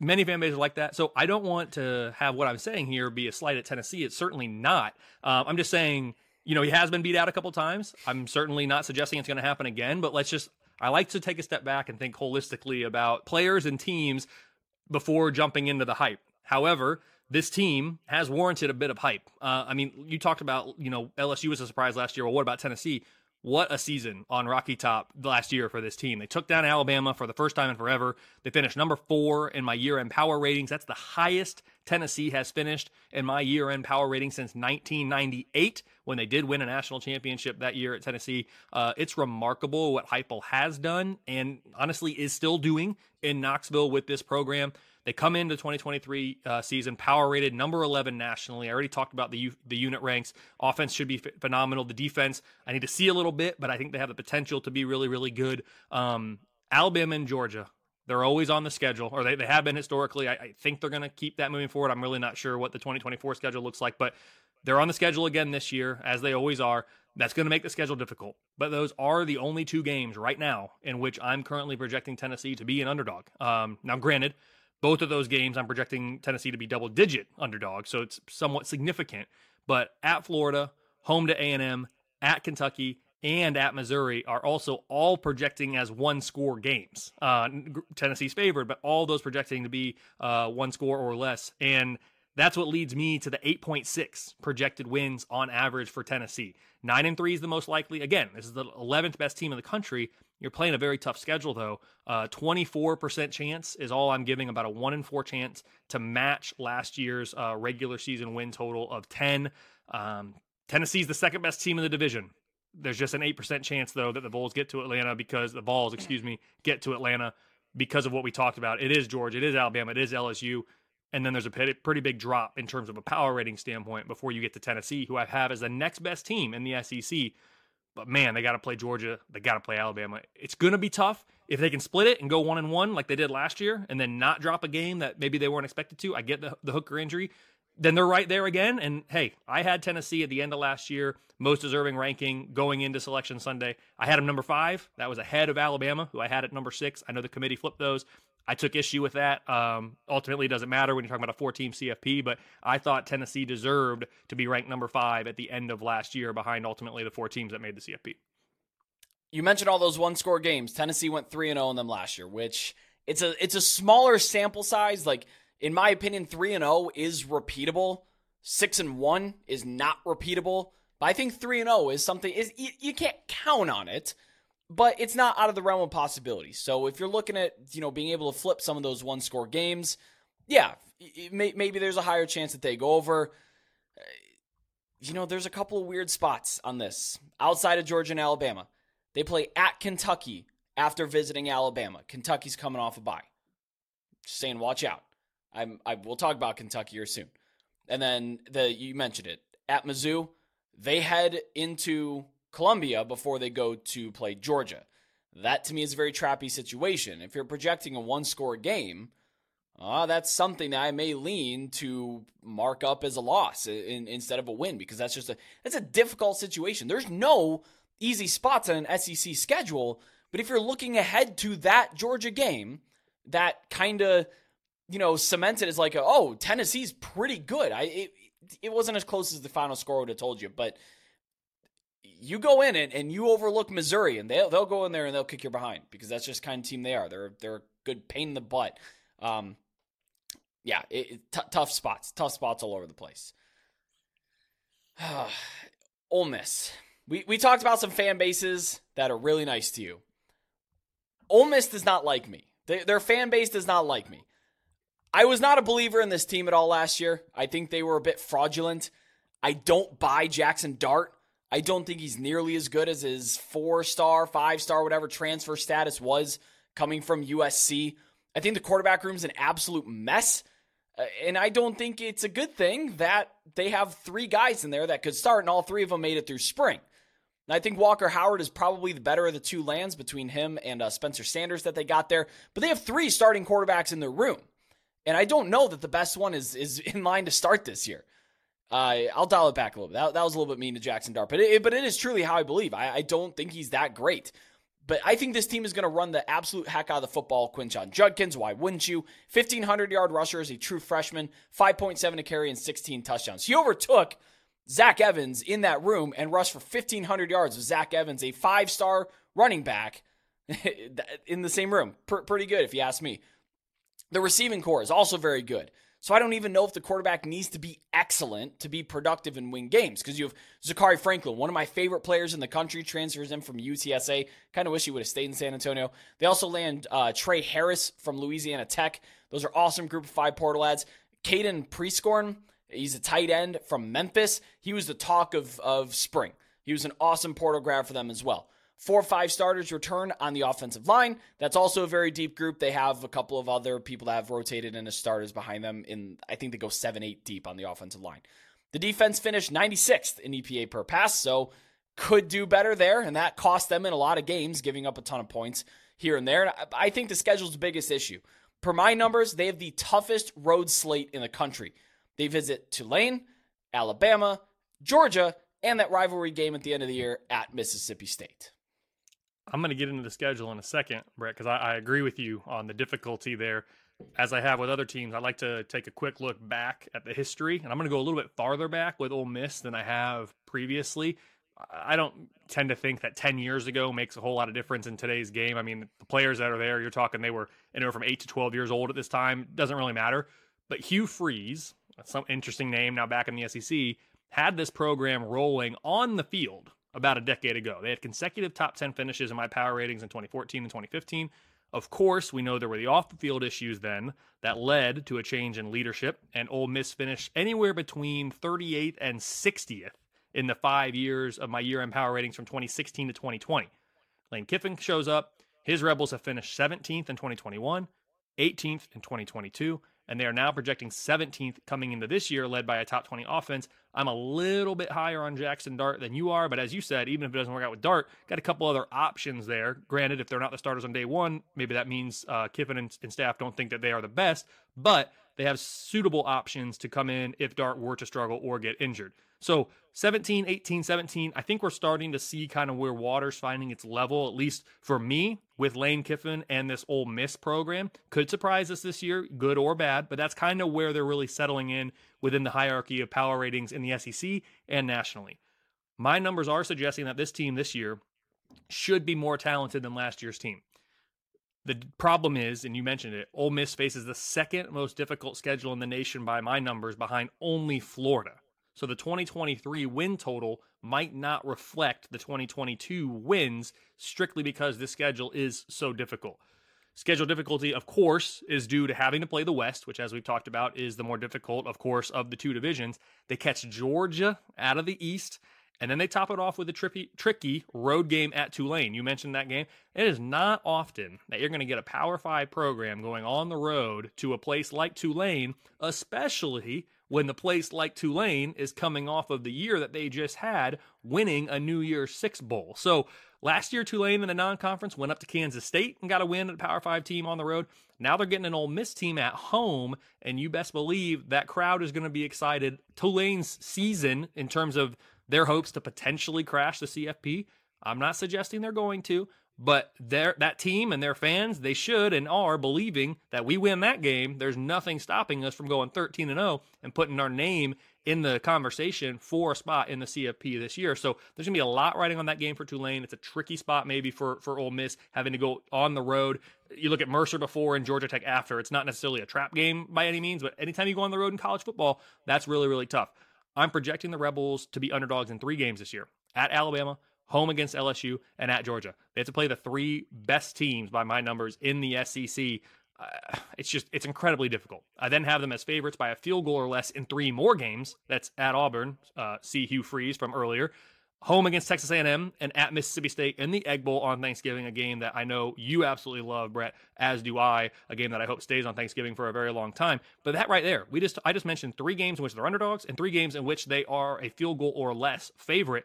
Many fan bases are like that. So I don't want to have what I'm saying here be a slight at Tennessee. It's certainly not. I'm just saying, he has been beat out a couple times. I'm certainly not suggesting it's going to happen again, but I like to take a step back and think holistically about players and teams before jumping into the hype. However, this team has warranted a bit of hype. You talked about, LSU was a surprise last year. Well, what about Tennessee? What a season on Rocky Top last year for this team. They took down Alabama for the first time in forever. They finished number 4 in my year-end power ratings. That's the highest Tennessee has finished in my year-end power rating since 1998, when they did win a national championship that year at Tennessee. It's remarkable what Heupel has done, and honestly is still doing in Knoxville with this program. They come into 2023 season power rated number 11 nationally. I already talked about the unit ranks. Offense should be phenomenal. The defense, I need to see a little bit, but I think they have the potential to be really, really good. Alabama and Georgia, they're always on the schedule, or they have been historically. I think they're going to keep that moving forward. I'm really not sure what the 2024 schedule looks like, but they're on the schedule again this year, as they always are. That's going to make the schedule difficult. But those are the only two games right now in which I'm currently projecting Tennessee to be an underdog. Now, granted, both of those games I'm projecting Tennessee to be double-digit underdog, so it's somewhat significant. But at Florida, home to A&M, at Kentucky, and at Missouri are also all projecting as one-score games. Tennessee's favored, but all those projecting to be one score or less. And that's what leads me to the 8.6 projected wins on average for Tennessee. 9-3 is the most likely. Again, this is the 11th best team in the country. You're playing a very tough schedule, though. 24% chance is all I'm giving, about a 1 in 4 chance to match last year's regular season win total of 10. Tennessee's the second best team in the division. There's just an 8% chance, though, that the Vols, get to Atlanta because of what we talked about. It is Georgia, it is Alabama, it is LSU. And then there's a pretty big drop in terms of a power rating standpoint before you get to Tennessee, who I have as the next best team in the SEC. But man, they got to play Georgia. They got to play Alabama. It's going to be tough. If they can split it and go 1-1 like they did last year, and then not drop a game that maybe they weren't expected to, I get the Hooker injury, then they're right there again. And hey, I had Tennessee at the end of last year, most deserving ranking going into Selection Sunday. I had them number 5. That was ahead of Alabama, who I had at number 6. I know the committee flipped those. I took issue with that. Ultimately, it doesn't matter when you're talking about a 4-team CFP, but I thought Tennessee deserved to be ranked number 5 at the end of last year, behind ultimately the 4 teams that made the CFP. You mentioned all those one-score games. Tennessee went 3-0 in them last year, which it's a smaller sample size. Like, in my opinion, 3-0 is repeatable. 6-1 is not repeatable. But I think 3-0 is something you can't count on it, but it's not out of the realm of possibility. So if you're looking at, being able to flip some of those one-score games, yeah, maybe there's a higher chance that they go over. There's a couple of weird spots on this. Outside of Georgia and Alabama, they play at Kentucky after visiting Alabama. Kentucky's coming off a bye. Just saying, watch out. We'll talk about Kentucky here soon. And then you mentioned it. At Mizzou, they head into Columbia before they go to play Georgia. That to me is a very trappy situation. If you're projecting a one-score game, that's something that I may lean to mark up as a loss instead of a win, because that's just that's a difficult situation. There's no easy spots on an SEC schedule, but if you're looking ahead to that Georgia game, that kind of, cemented as like, Tennessee's pretty good. It wasn't as close as the final score would have told you, but you go in and you overlook Missouri, and they'll go in there and they'll kick your behind, because that's just the kind of team they are. They're a good pain in the butt. Tough spots all over the place. Ole Miss. We talked about some fan bases that are really nice to you. Ole Miss does not like me. Their fan base does not like me. I was not a believer in this team at all last year. I think they were a bit fraudulent. I don't buy Jackson Dart. I don't think he's nearly as good as his 4-star, 5-star, whatever transfer status was coming from USC. I think the quarterback room's an absolute mess, and I don't think it's a good thing that they have 3 guys in there that could start, and all 3 of them made it through spring. And I think Walker Howard is probably the better of the 2 lands between him and Spencer Sanders that they got there, but they have 3 starting quarterbacks in their room, and I don't know that the best one is in line to start this year. I'll dial it back a little bit. That was a little bit mean to Jackson Dart, but it is truly how I believe. I don't think he's that great. But I think this team is going to run the absolute heck out of the football. Quinshon Judkins, why wouldn't you? 1,500-yard rusher as a true freshman, 5.7 to carry, and 16 touchdowns. He overtook Zach Evans in that room and rushed for 1,500 yards with Zach Evans, a 5-star running back, in the same room. Pretty good, if you ask me. The receiving core is also very good. So I don't even know if the quarterback needs to be excellent to be productive and win games, because you have Zachary Franklin, one of my favorite players in the country, transfers in from UTSA. Kind of wish he would have stayed in San Antonio. They also land Trey Harris from Louisiana Tech. Those are awesome Group of 5 portal ads. Caden Prescorn, he's a tight end from Memphis. He was the talk of spring. He was an awesome portal grab for them as well. 4 or 5 starters return on the offensive line. That's also a very deep group. They have a couple of other people that have rotated into starters behind them. I think they go 7-8 deep on the offensive line. The defense finished 96th in EPA per pass, so could do better there, and that cost them in a lot of games, giving up a ton of points here and there. And I think the schedule's the biggest issue. Per my numbers, they have the toughest road slate in the country. They visit Tulane, Alabama, Georgia, and that rivalry game at the end of the year at Mississippi State. I'm going to get into the schedule in a second, Brett, because I agree with you on the difficulty there. As I have with other teams, I like to take a quick look back at the history, and I'm going to go a little bit farther back with Ole Miss than I have previously. I don't tend to think that 10 years ago makes a whole lot of difference in today's game. I mean, the players that are there, you're talking they were anywhere from 8 to 12 years old at this time. Doesn't really matter. But Hugh Freeze, some interesting name now back in the SEC, had this program rolling on the field about a decade ago. They had consecutive top 10 finishes in my power ratings in 2014 and 2015. Of course, we know there were the off-the-field issues then that led to a change in leadership, and Ole Miss finished anywhere between 38th and 60th in the 5 years of my year-end power ratings from 2016 to 2020. Lane Kiffin shows up. His Rebels have finished 17th in 2021, 18th in 2022, and they are now projecting 17th coming into this year, led by a top 20 offense. I'm a little bit higher on Jackson Dart than you are, but as you said, even if it doesn't work out with Dart, got a couple other options there. Granted, if they're not the starters on day one, maybe that means Kiffin and staff don't think that they are the best, but they have suitable options to come in if Dart were to struggle or get injured. So 17, 18, 17, I think we're starting to see kind of where water's finding its level, at least for me, with Lane Kiffin and this Ole Miss program. Could surprise us this year, good or bad, but that's kind of where they're really settling in within the hierarchy of power ratings in the SEC and nationally. My numbers are suggesting that this team this year should be more talented than last year's team. The problem is, and you mentioned it, Ole Miss faces the second most difficult schedule in the nation by my numbers, behind only Florida. So the 2023 win total might not reflect the 2022 wins strictly because this schedule is so difficult. Schedule difficulty, of course, is due to having to play the West, which, as we've talked about, is the more difficult, of course, of the two divisions. They catch Georgia out of the East, and then they top it off with a tricky road game at Tulane. You mentioned that game. It is not often that you're going to get a Power 5 program going on the road to a place like Tulane, especially when the place like Tulane is coming off of the year that they just had, winning a New Year's Six Bowl. So last year, Tulane in the non-conference went up to Kansas State and got a win at a Power 5 team on the road. Now they're getting an Ole Miss team at home, and you best believe that crowd is going to be excited. Tulane's season, in terms of their hopes to potentially crash the CFP, I'm not suggesting they're going to, but that team and their fans, they should and are believing that we win that game. There's nothing stopping us from going 13-0 and putting our name in the conversation for a spot in the CFP this year. So there's going to be a lot riding on that game for Tulane. It's a tricky spot maybe for Ole Miss, having to go on the road. You look at Mercer before and Georgia Tech after. It's not necessarily a trap game by any means, but anytime you go on the road in college football, that's really, really tough. I'm projecting the Rebels to be underdogs in three games this year: at Alabama, home against LSU, and at Georgia. They have to play the three best teams by my numbers in the SEC. It's incredibly difficult. I then have them as favorites by a field goal or less in three more games. That's at Auburn, see Hugh Freeze from earlier, home against Texas A&M, and at Mississippi State in the Egg Bowl on Thanksgiving, a game that I know you absolutely love, Brett, as do I, a game that I hope stays on Thanksgiving for a very long time. But that right there, I just mentioned three games in which they're underdogs and three games in which they are a field goal or less favorite.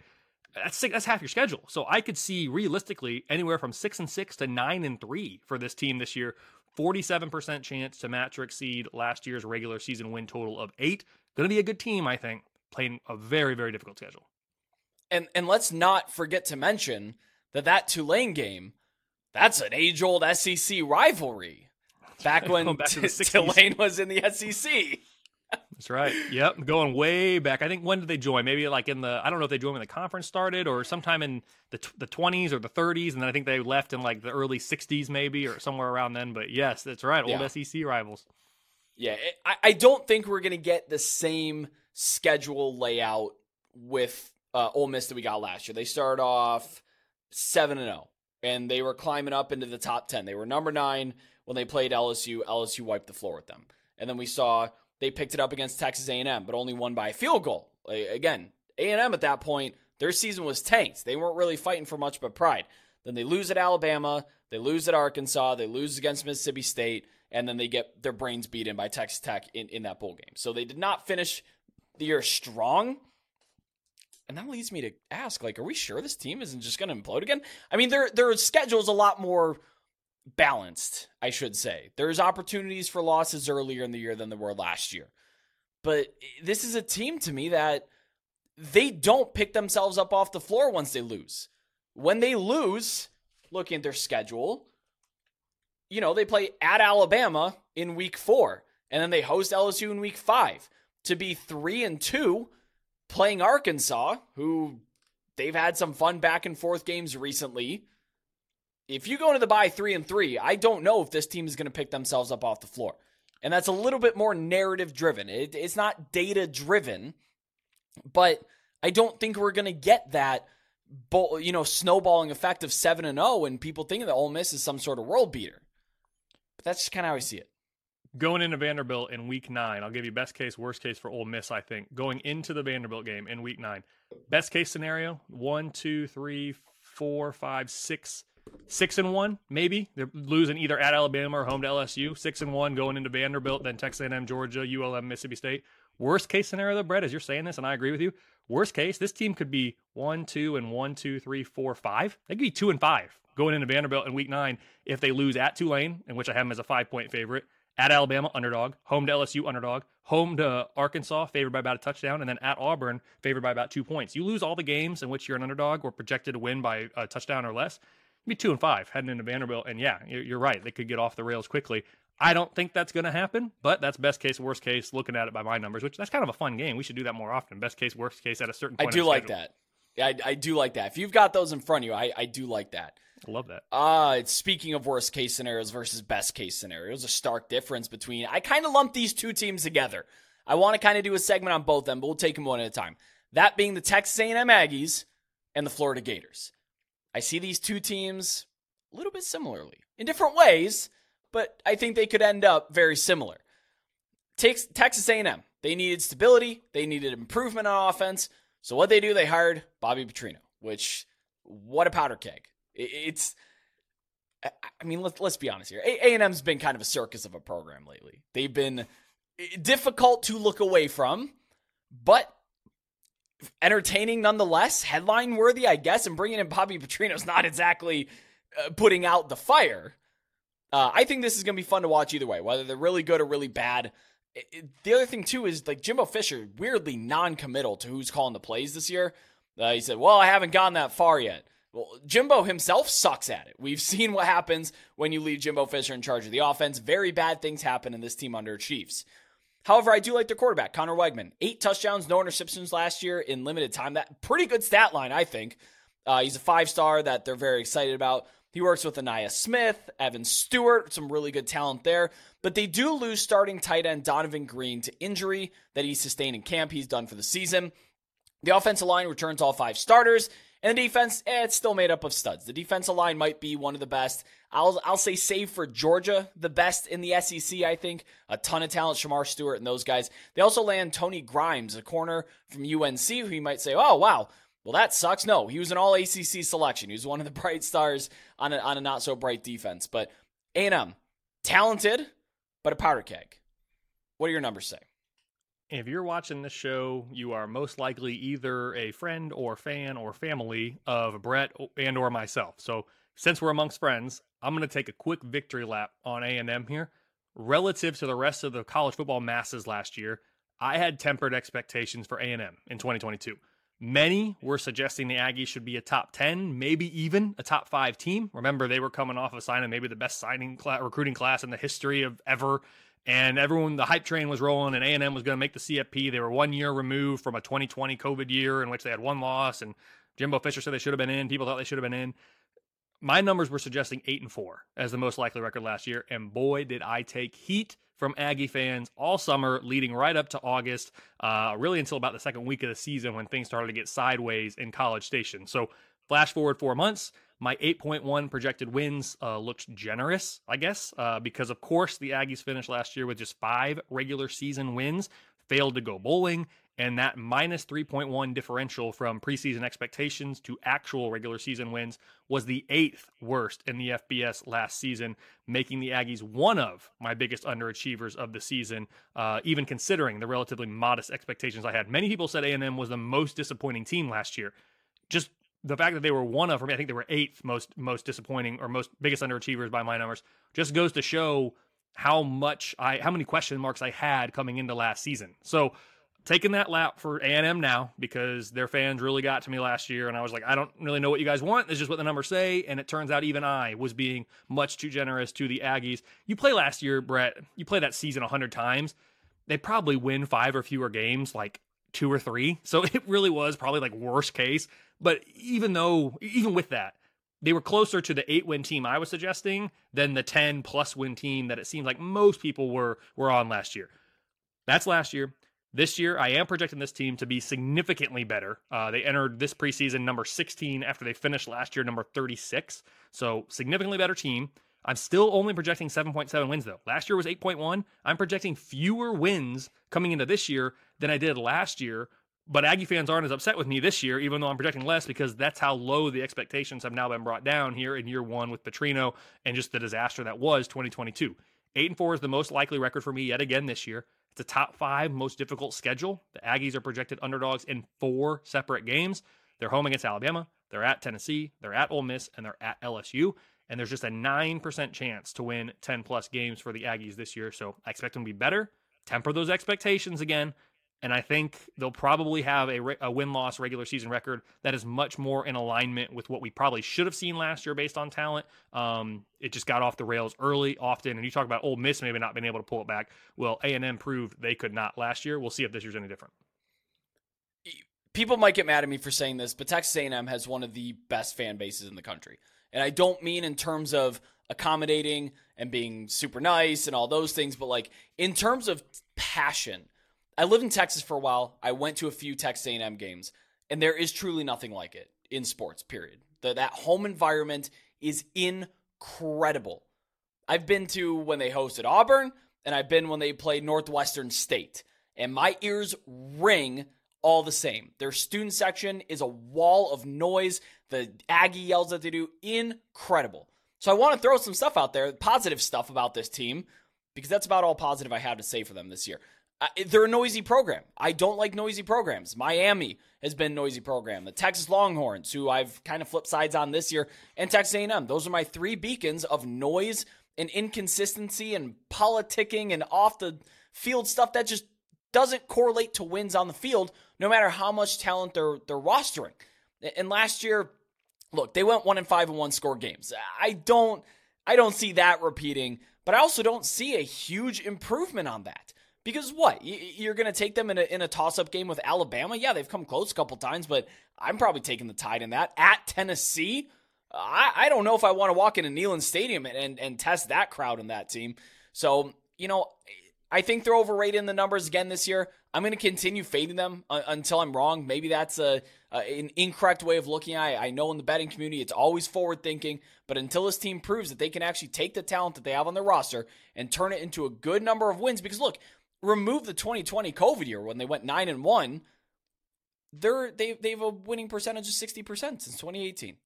That's half your schedule. So I could see realistically anywhere from 6-6 to 9-3 for this team this year. 47% chance to match or exceed last year's regular season win total of 8. Going to be a good team, I think, playing a very, very difficult schedule. And let's not forget to mention that Tulane game, that's an age-old SEC rivalry. Back when Tulane was in the SEC. That's right. Yep. Going way back. I think, when did they join? Maybe like I don't know if they joined when the conference started or sometime in the 20s or the 30s. And then I think they left in like the early 60s maybe, or somewhere around then. But yes, that's right. Old SEC rivals. Yeah. I don't think we're going to get the same schedule layout with Ole Miss that we got last year. They started off 7-0 and they were climbing up into the top 10. They were number 9 when they played LSU. LSU wiped the floor with them. And then we saw they picked it up against Texas A&M, but only won by a field goal. Again, A&M at that point, their season was tanked. They weren't really fighting for much but pride. Then they lose at Alabama, they lose at Arkansas, they lose against Mississippi State, and then they get their brains beaten by Texas Tech in that bowl game. So they did not finish the year strong. And that leads me to ask, are we sure this team isn't just going to implode again? I mean, their schedule's a lot more balanced, I should say. There's opportunities for losses earlier in the year than there were last year. But this is a team, to me, that they don't pick themselves up off the floor once they lose. When they lose, looking at their schedule, they play at Alabama in week 4, and then they host LSU in week 5. To be 3-2, playing Arkansas, who they've had some fun back and forth games recently. If you go into the bye 3-3, I don't know if this team is going to pick themselves up off the floor. And that's a little bit more narrative driven. It's not data driven, but I don't think we're going to get that snowballing effect of 7-0 and people thinking that Ole Miss is some sort of world beater. But that's just kind of how I see it. Going into Vanderbilt in week 9, I'll give you best case, worst case for Ole Miss, I think. Going into the Vanderbilt game in week 9, best case scenario, 1, 2, 3, 4, 5, 6. 6-1, maybe. They're losing either at Alabama or home to LSU. 6-1 going into Vanderbilt, then Texas A&M, Georgia, ULM, Mississippi State. Worst case scenario, though, Brett, as you're saying this, and I agree with you, worst case, this team could be 1, 2, 3, 4, 5. They could be 2-5 going into Vanderbilt in week 9 if they lose at Tulane, in which I have them as a 5-point favorite, at Alabama, underdog, home to LSU, underdog, home to Arkansas, favored by about a touchdown, and then at Auburn, favored by about 2 points. You lose all the games in which you're an underdog or projected to win by a touchdown or less, be 2-5 heading into Vanderbilt. And yeah, you're right. They could get off the rails quickly. I don't think that's going to happen, but that's best case, worst case, looking at it by my numbers, which that's kind of a fun game. We should do that more often. Best case, worst case at a certain point. I do like that. I do like that. If you've got those in front of you, I do like that. I love that. Speaking of worst case scenarios versus best case scenarios, a stark difference between, I kind of lumped these two teams together. I want to kind of do a segment on both of them, but we'll take them one at a time. That being the Texas A&M Aggies and the Florida Gators. I see these two teams a little bit similarly in different ways, but I think they could end up very similar. Texas A&M, they needed stability. They needed improvement on offense. So what they do, they hired Bobby Petrino, which, what a powder keg. Let's be honest here. A&M's been kind of a circus of a program lately. They've been difficult to look away from, but entertaining nonetheless, headline worthy, I guess, and bringing in Bobby Petrino's not exactly putting out the fire. I think this is going to be fun to watch either way, whether they're really good or really bad. The other thing, too, is like Jimbo Fisher, weirdly non-committal to who's calling the plays this year. He said, well, I haven't gone that far yet. Well, Jimbo himself sucks at it. We've seen what happens when you leave Jimbo Fisher in charge of the offense. Very bad things happen and this team underachieves. However, I do like their quarterback, Connor Weigman. 8 touchdowns, no interceptions last year in limited time. That pretty good stat line, I think. He's a 5-star that they're very excited about. He works with Anaya Smith, Evan Stewart, some really good talent there. But they do lose starting tight end Donovan Green to injury that he sustained in camp. He's done for the season. The offensive line returns all 5 starters. And the defense, it's still made up of studs. The defensive line might be one of the best. I'll say, save for Georgia, the best in the SEC, I think. A ton of talent, Shamar Stewart and those guys. They also land Tony Grimes, a corner from UNC, who you might say, oh, wow, well, that sucks. No, he was an all-ACC selection. He was one of the bright stars on a not-so-bright defense. But A&M, talented, but a powder keg. What do your numbers say? If you're watching this show, you are most likely either a friend or fan or family of Brett and or myself. So since we're amongst friends, I'm going to take a quick victory lap on A&M here. Relative to the rest of the college football masses last year, I had tempered expectations for A&M in 2022. Many were suggesting the Aggies should be a top 10, maybe even a top 5 team. Remember, they were coming off of signing maybe the best signing recruiting class in the history of ever. And everyone, the hype train was rolling, and A&M was going to make the CFP. They were 1 year removed from a 2020 COVID year in which they had 1 loss, and Jimbo Fisher said they should have been in. People thought they should have been in. My numbers were suggesting 8-4 as the most likely record last year, and boy, did I take heat from Aggie fans all summer, leading right up to August, really until about the second week of the season when things started to get sideways in College Station. So flash forward 4 months. My 8.1 projected wins looked generous, I guess, because, of course, the Aggies finished last year with just 5 regular season wins, failed to go bowling, and that minus 3.1 differential from preseason expectations to actual regular season wins was the 8th worst in the FBS last season, making the Aggies one of my biggest underachievers of the season, even considering the relatively modest expectations I had. Many people said A&M was the most disappointing team last year. Just the fact that they were one of, for me, I think they were 8th most disappointing or most biggest underachievers by my numbers, just goes to show how many question marks I had coming into last season. So taking that lap for A&M now, because their fans really got to me last year. And I was like, I don't really know what you guys want. This is just what the numbers say. And it turns out even I was being much too generous to the Aggies. You play last year, Brett, you play that season 100 times. They probably win 5 or fewer games, like 2 or 3. So it really was probably like worst case. But even with that, they were closer to the 8-win team I was suggesting than the 10-plus win team that it seemed like most people were on last year. That's last year. This year, I am projecting this team to be significantly better. They entered this preseason number 16 after they finished last year number 36. So significantly better team. I'm still only projecting 7.7 wins, though. Last year was 8.1. I'm projecting fewer wins coming into this year than I did last year. But Aggie fans aren't as upset with me this year, even though I'm projecting less, because that's how low the expectations have now been brought down here in year one with Petrino and just the disaster that was 2022. 8-4 is the most likely record for me yet again this year. It's a top 5 most difficult schedule. The Aggies are projected underdogs in 4 separate games. They're home against Alabama, they're at Tennessee, they're at Ole Miss, and they're at LSU. And there's just a 9% chance to win 10-plus games for the Aggies this year. So I expect them to be better. Temper those expectations again. And I think they'll probably have a win-loss regular season record that is much more in alignment with what we probably should have seen last year based on talent. It just got off the rails early, often. And you talk about Ole Miss maybe not being able to pull it back. Well, A&M proved they could not last year. We'll see if this year's any different. People might get mad at me for saying this, but Texas A&M has one of the best fan bases in the country. And I don't mean in terms of accommodating and being super nice and all those things, but like in terms of passion. I lived in Texas for a while. I went to a few Texas A&M games, and there is truly nothing like it in sports, period. That home environment is incredible. I've been to when they hosted Auburn, and I've been when they played Northwestern State, and my ears ring all the same. Their student section is a wall of noise. The Aggie yells that they do, incredible. So I want to throw some stuff out there, positive stuff about this team. because that's about all positive I have to say for them this year. They're a noisy program. I don't like noisy programs. Miami has been a noisy program. The Texas Longhorns, who I've kind of flipped sides on this year, and Texas A&M. Those are my three beacons of noise and inconsistency and politicking and off-the-field stuff that just doesn't correlate to wins on the field, no matter how much talent they're rostering. And last year, look, they went 1-5 in one-score games. I don't see that repeating, but I also don't see a huge improvement on that. Because what? You're going to take them in a toss-up game with Alabama? Yeah, they've come close a couple times, but I'm probably taking the Tide in that. At Tennessee, I don't know if I want to walk into Neyland Stadium and test that crowd and that team. So, you know, I think they're overrated in the numbers again this year. I'm going to continue fading them until I'm wrong. Maybe that's an incorrect way of looking at it. I know in the betting community it's always forward-thinking, but until this team proves that they can actually take the talent that they have on their roster and turn it into a good number of wins, because look, remove the 2020 COVID year when they went 9-1, they have a winning percentage of 60% since 2018.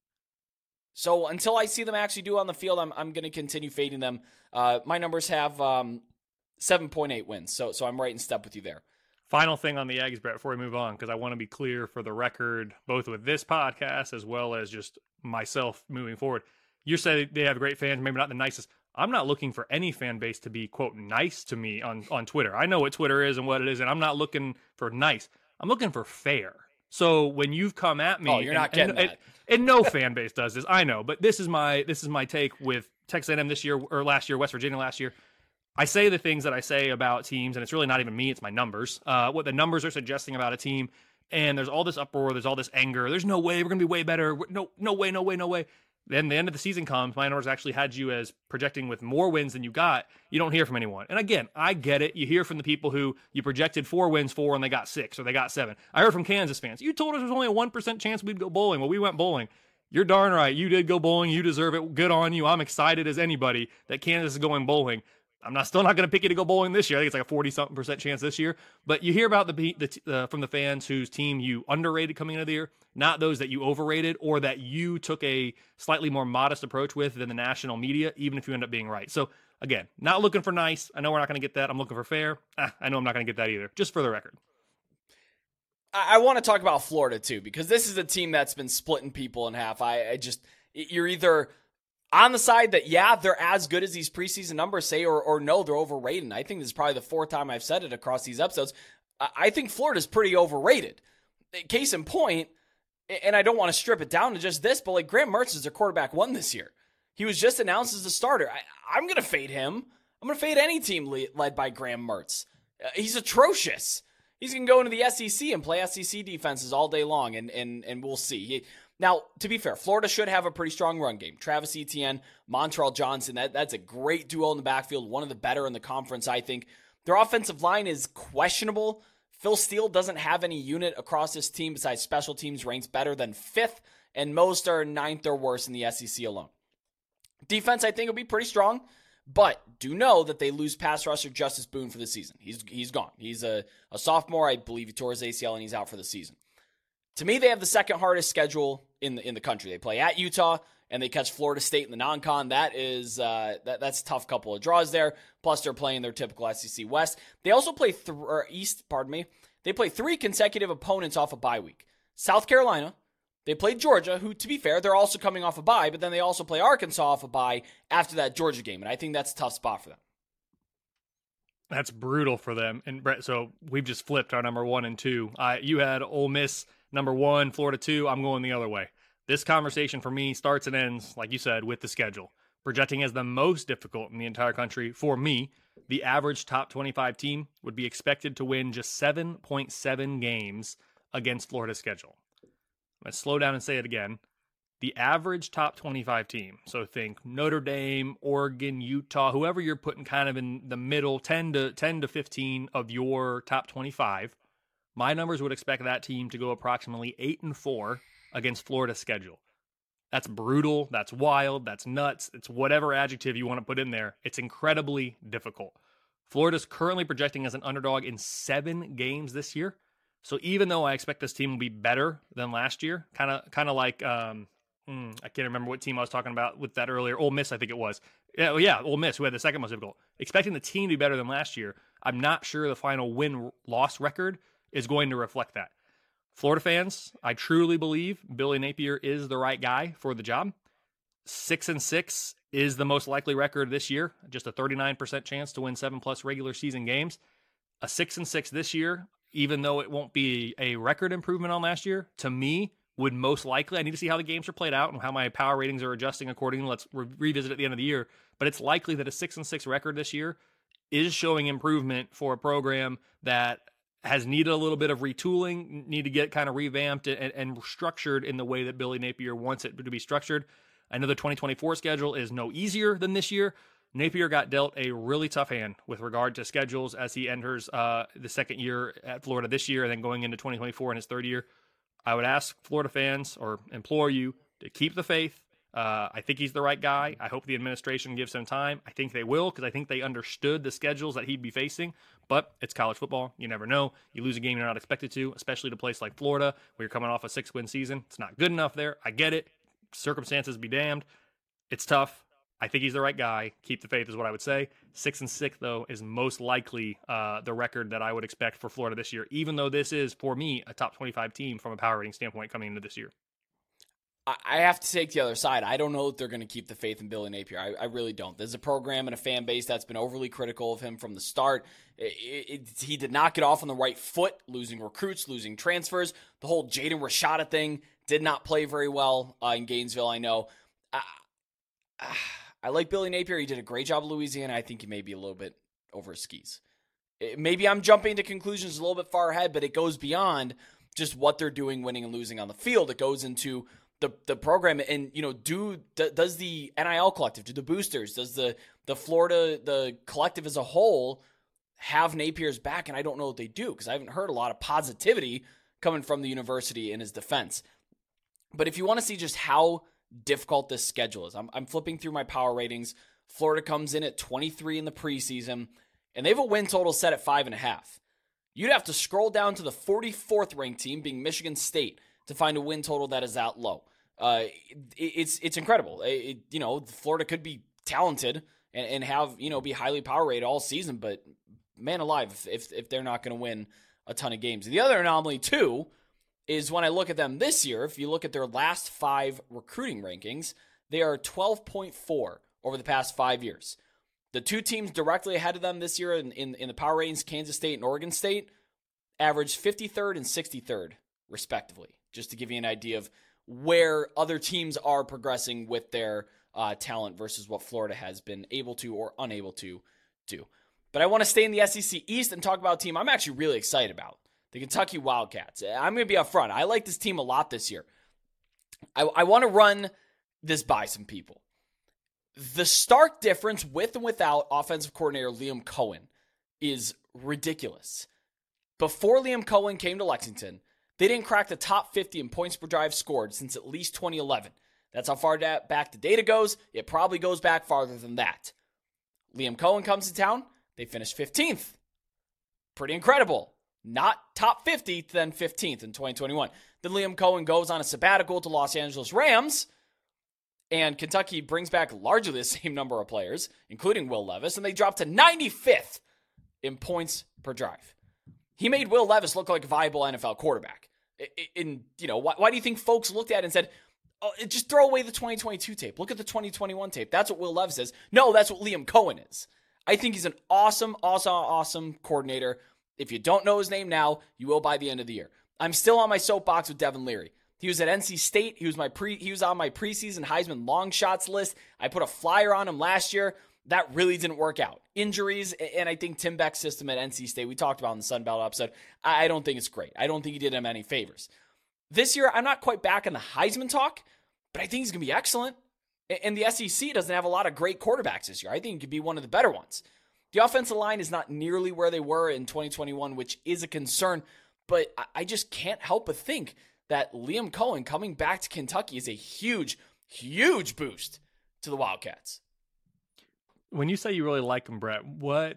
So until I see them actually do on the field, I'm going to continue fading them. My numbers have 7.8 wins, so I'm right in step with you there. Final thing on the Aggies, Brett, before we move on, because I want to be clear for the record, both with this podcast as well as just myself moving forward. You said they have great fans, maybe not the nicest. I'm not looking for any fan base to be, quote, nice to me on Twitter. I know what Twitter is and what it is, and I'm not looking for nice. I'm looking for fair. So when you've come at me, and no fan base does this, I know, but this is my take with Texas A&M this year, or last year, West Virginia last year. I say the things that I say about teams, and it's really not even me, it's my numbers. What the numbers are suggesting about a team, and there's all this uproar, there's all this anger, there's no way, we're going to be way better, no way. Then the end of the season comes, my numbers actually had you as projecting with more wins than you got. You don't hear from anyone. And again, I get it. You hear from the people who you projected 4 wins, 4, and they got 6, or they got 7. I heard from Kansas fans, you told us there's only a 1% chance we'd go bowling. Well, we went bowling. You're darn right. You did go bowling. You deserve it. Good on you. I'm excited as anybody that Kansas is going bowling. I'm still not going to pick you to go bowling this year. I think it's like a 40-something% chance this year. But you hear about from the fans whose team you underrated coming into the year, not those that you overrated or that you took a slightly more modest approach with than the national media, even if you end up being right. So, again, not looking for nice. I know we're not going to get that. I'm looking for fair. I know I'm not going to get that either, just for the record. I want to talk about Florida, too, because this is a team that's been splitting people in half. You're either on the side that, yeah, they're as good as these preseason numbers say, or no, they're overrated. I think this is probably the 4th time I've said it across these episodes. I think Florida's pretty overrated. Case in point, and I don't want to strip it down to just this, but like Graham Mertz is their quarterback 1 this year. He was just announced as the starter. I'm going to fade him. I'm going to fade any team led by Graham Mertz. He's atrocious. He's going to go into the SEC and play SEC defenses all day long, and we'll see. Now, to be fair, Florida should have a pretty strong run game. Travis Etienne, Montrell Johnson, that's a great duo in the backfield, one of the better in the conference, I think. Their offensive line is questionable. Phil Steele doesn't have any unit across this team besides special teams, ranks better than 5th, and most are 9th or worse in the SEC alone. Defense, I think, will be pretty strong, but do know that they lose pass rusher Justice Boone for the season. He's gone. He's a sophomore. I believe he tore his ACL, and he's out for the season. To me, they have the 2nd hardest schedule in the country. They play at Utah, and they catch Florida State in the non-con. That is that's a tough couple of draws there. Plus, they're playing their typical SEC West. They also play East. They play 3 consecutive opponents off a bye week. South Carolina. They play Georgia, who, to be fair, they're also coming off a bye, but then they also play Arkansas off a bye after that Georgia game, and I think that's a tough spot for them. That's brutal for them. And, Brett, so we've just flipped our number 1 and 2. You had Ole Miss number 1, Florida 2, I'm going the other way. This conversation for me starts and ends, like you said, with the schedule. Projecting as the most difficult in the entire country, for me, the average top 25 team would be expected to win just 7.7 games against Florida's schedule. Let's slow down and say it again. The average top 25 team, so think Notre Dame, Oregon, Utah, whoever you're putting kind of in the middle, 10 to 15 of your top 25, my numbers would expect that team to go approximately 8-4 against Florida's schedule. That's brutal. That's wild. That's nuts. It's whatever adjective you want to put in there. It's incredibly difficult. Florida's currently projecting as an underdog in 7 games this year. So even though I expect this team will be better than last year, kind of like I can't remember what team I was talking about with that earlier. Ole Miss, I think it was. Yeah, Ole Miss, who had the second most difficult. Expecting the team to be better than last year, I'm not sure the final win-loss record is going to reflect that. Florida fans, I truly believe Billy Napier is the right guy for the job. 6-6 is the most likely record this year. Just a 39% chance to win 7+ regular season games. A 6-6 this year, even though it won't be a record improvement on last year, to me, would most likely, I need to see how the games are played out and how my power ratings are adjusting accordingly. Let's revisit at the end of the year. But it's likely that a 6-6 record this year is showing improvement for a program that has needed a little bit of retooling, need to get kind of revamped and structured in the way that Billy Napier wants it to be structured. I know the 2024 schedule is no easier than this year. Napier got dealt a really tough hand with regard to schedules as he enters the second year at Florida this year and then going into 2024 in his third year. I would ask Florida fans or implore you to keep the faith. I think he's the right guy. I hope the administration gives him time. I think they will because I think they understood the schedules that he'd be facing. But it's college football. You never know. You lose a game you're not expected to, especially at a place like Florida where you're coming off a 6-win season. It's not good enough there. I get it. Circumstances be damned. It's tough. I think he's the right guy. Keep the faith is what I would say. 6-6, though, is most likely the record that I would expect for Florida this year, even though this is, for me, a top 25 team from a power rating standpoint coming into this year. I have to take the other side. I don't know if they're going to keep the faith in Billy Napier. I really don't. There's a program and a fan base that's been overly critical of him from the start. He did not get off on the right foot, losing recruits, losing transfers. The whole Jaden Rashada thing did not play very well in Gainesville, I know. I like Billy Napier. He did a great job in Louisiana. I think he may be a little bit over his skis. Maybe I'm jumping to conclusions a little bit far ahead, but it goes beyond just what they're doing, winning and losing on the field. It goes into the program and, you know, does the NIL collective, do the boosters, does the Florida collective as a whole have Napier's back? And I don't know what they do because I haven't heard a lot of positivity coming from the university in his defense. But if you want to see just how difficult this schedule is, I'm flipping through my power ratings. Florida comes in at 23 in the preseason, and they have a win total set at 5.5. You'd have to scroll down to the 44th ranked team, being Michigan State, to find a win total that is that low. It's incredible. You know, Florida could be talented and have, you know, be highly power rated all season, but man alive, if they're not going to win a ton of games. The other anomaly too is when I look at them this year, if you look at their last 5 recruiting rankings, they are 12.4 over the past 5 years. The two teams directly ahead of them this year in the power ratings, Kansas State and Oregon State, averaged 53rd and 63rd, respectively, just to give you an idea of where other teams are progressing with their talent versus what Florida has been able to or unable to do. But I want to stay in the SEC East and talk about a team I'm actually really excited about. The Kentucky Wildcats. I'm going to be up front. I like this team a lot this year. I want to run this by some people. The stark difference with and without offensive coordinator Liam Cohen is ridiculous. Before Liam Cohen came to Lexington, they didn't crack the top 50 in points per drive scored since at least 2011. That's how far back the data goes. It probably goes back farther than that. Liam Cohen comes to town. They finish 15th. Pretty incredible. Not top 50 to then 15th in 2021. Then Liam Cohen goes on a sabbatical to Los Angeles Rams, and Kentucky brings back largely the same number of players, including Will Levis, and they drop to 95th in points per drive. He made Will Levis look like a viable NFL quarterback. And, you know, why do you think folks looked at it and said, oh, just throw away the 2022 tape. Look at the 2021 tape. That's what Will Levis is. No, that's what Liam Cohen is. I think he's an awesome, awesome, awesome coordinator. If you don't know his name now, you will by the end of the year. I'm still on my soapbox with Devin Leary. He was at NC State. He was on my preseason Heisman long shots list. I put a flyer on him last year. That really didn't work out. Injuries, and I think Tim Beck's system at NC State, we talked about in the Sun Belt episode, I don't think it's great. I don't think he did him any favors. This year, I'm not quite back on the Heisman talk, but I think he's going to be excellent. And the SEC doesn't have a lot of great quarterbacks this year. I think he could be one of the better ones. The offensive line is not nearly where they were in 2021, which is a concern, but I just can't help but think that Liam Cohen coming back to Kentucky is a huge, huge boost to the Wildcats. When you say you really like him, Brett, what?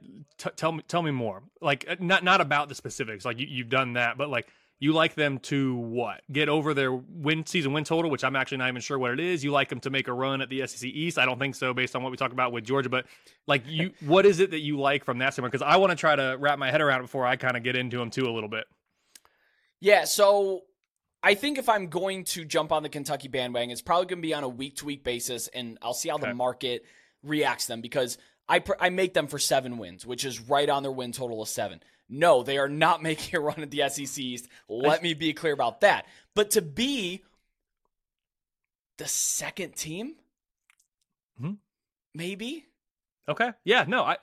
Tell me more. Like, not about the specifics. Like, you've done that, but like, You like them to what? Get over their season win total, which I'm actually not even sure what it is. You like them to make a run at the SEC East? I don't think so, based on what we talked about with Georgia. But like, you, what is it that you like from that standpoint? Because I want to try to wrap my head around it before I kind of get into them too a little bit. Yeah, so I think if I'm going to jump on the Kentucky bandwagon, it's probably going to be on a week-to-week basis, and I'll see how the market reacts to them, because I make them for 7 wins, which is right on their win total of 7. No, they are not making a run at the SEC East. Let me be clear about that. But to be the second team, maybe? Okay. Yeah, no,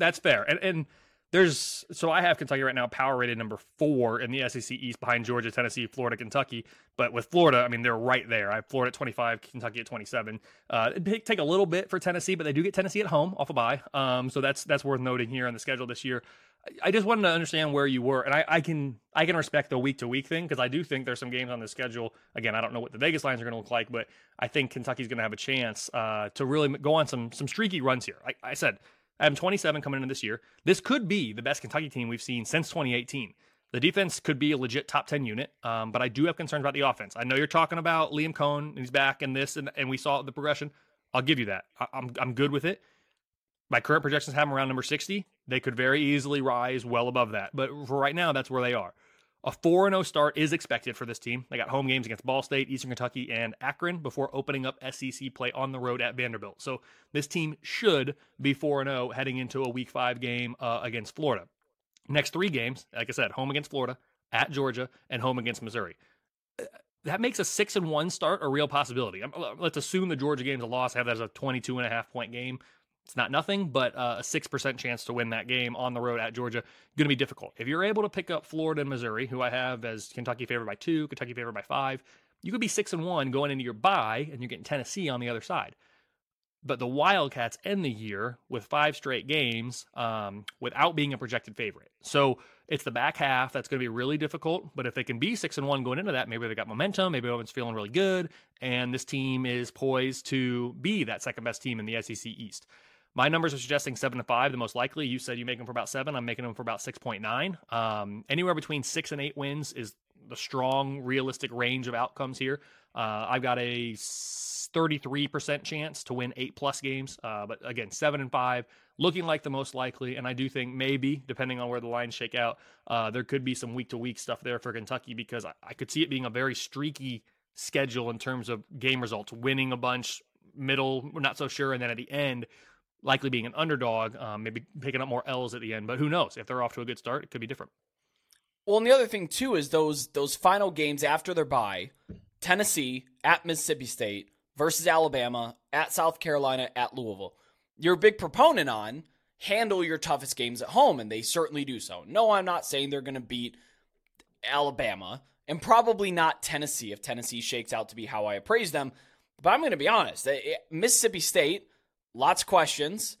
that's fair. And there's, so I have Kentucky right now power rated number 4 in the SEC East behind Georgia, Tennessee, Florida, Kentucky. But with Florida, I mean, they're right there. I have Florida at 25, Kentucky at 27. It'd take a little bit for Tennessee, but they do get Tennessee at home off a bye. So that's worth noting here on the schedule this year. I just wanted to understand where you were, and I can respect the week-to-week thing, because I do think there's some games on the schedule. Again, I don't know what the Vegas lines are going to look like, but I think Kentucky's going to have a chance to really go on some streaky runs here. I said, I'm 27 coming into this year. This could be the best Kentucky team we've seen since 2018. The defense could be a legit top 10 unit, but I do have concerns about the offense. I know you're talking about Liam Cohn, and he's back, and this, and we saw the progression. I'll give you that. I'm good with it. My current projections have them around number 60. They could very easily rise well above that. But for right now, that's where they are. A 4-0 start is expected for this team. They got home games against Ball State, Eastern Kentucky, and Akron before opening up SEC play on the road at Vanderbilt. So this team should be 4-0 heading into a Week 5 game against Florida. Next 3 games, like I said, home against Florida, at Georgia, and home against Missouri. That makes a 6-1 start a real possibility. Let's assume the Georgia game's a loss, have that as a 22.5-point game. It's not nothing, but a 6% chance to win that game on the road at Georgia. Going to be difficult. If you're able to pick up Florida and Missouri, who I have as Kentucky favored by 2, Kentucky favored by 5, you could be 6-1 going into your bye, and you're getting Tennessee on the other side. But the Wildcats end the year with 5 straight games without being a projected favorite. So it's the back half that's going to be really difficult. But if they can be 6-1 going into that, maybe they got momentum, maybe everyone's feeling really good, and this team is poised to be that second best team in the SEC East. My numbers are suggesting 7-5, the most likely. You said you make them for about 7. I'm making them for about 6.9. Anywhere between 6 and 8 wins is the strong, realistic range of outcomes here. I've got a 33% chance to win 8-plus games. But again, 7-5, looking like the most likely. And I do think maybe, depending on where the lines shake out, there could be some week-to-week stuff there for Kentucky, because I could see it being a very streaky schedule in terms of game results, winning a bunch, middle, not so sure, and then at the end, likely being an underdog, maybe picking up more L's at the end. But who knows? If they're off to a good start, it could be different. Well, and the other thing, too, is those final games after their bye, Tennessee at Mississippi State versus Alabama, at South Carolina, at Louisville. You're a big proponent on handle your toughest games at home, and they certainly do so. No, I'm not saying they're going to beat Alabama, and probably not Tennessee if Tennessee shakes out to be how I appraise them. But I'm going to be honest. Mississippi State, lots of questions.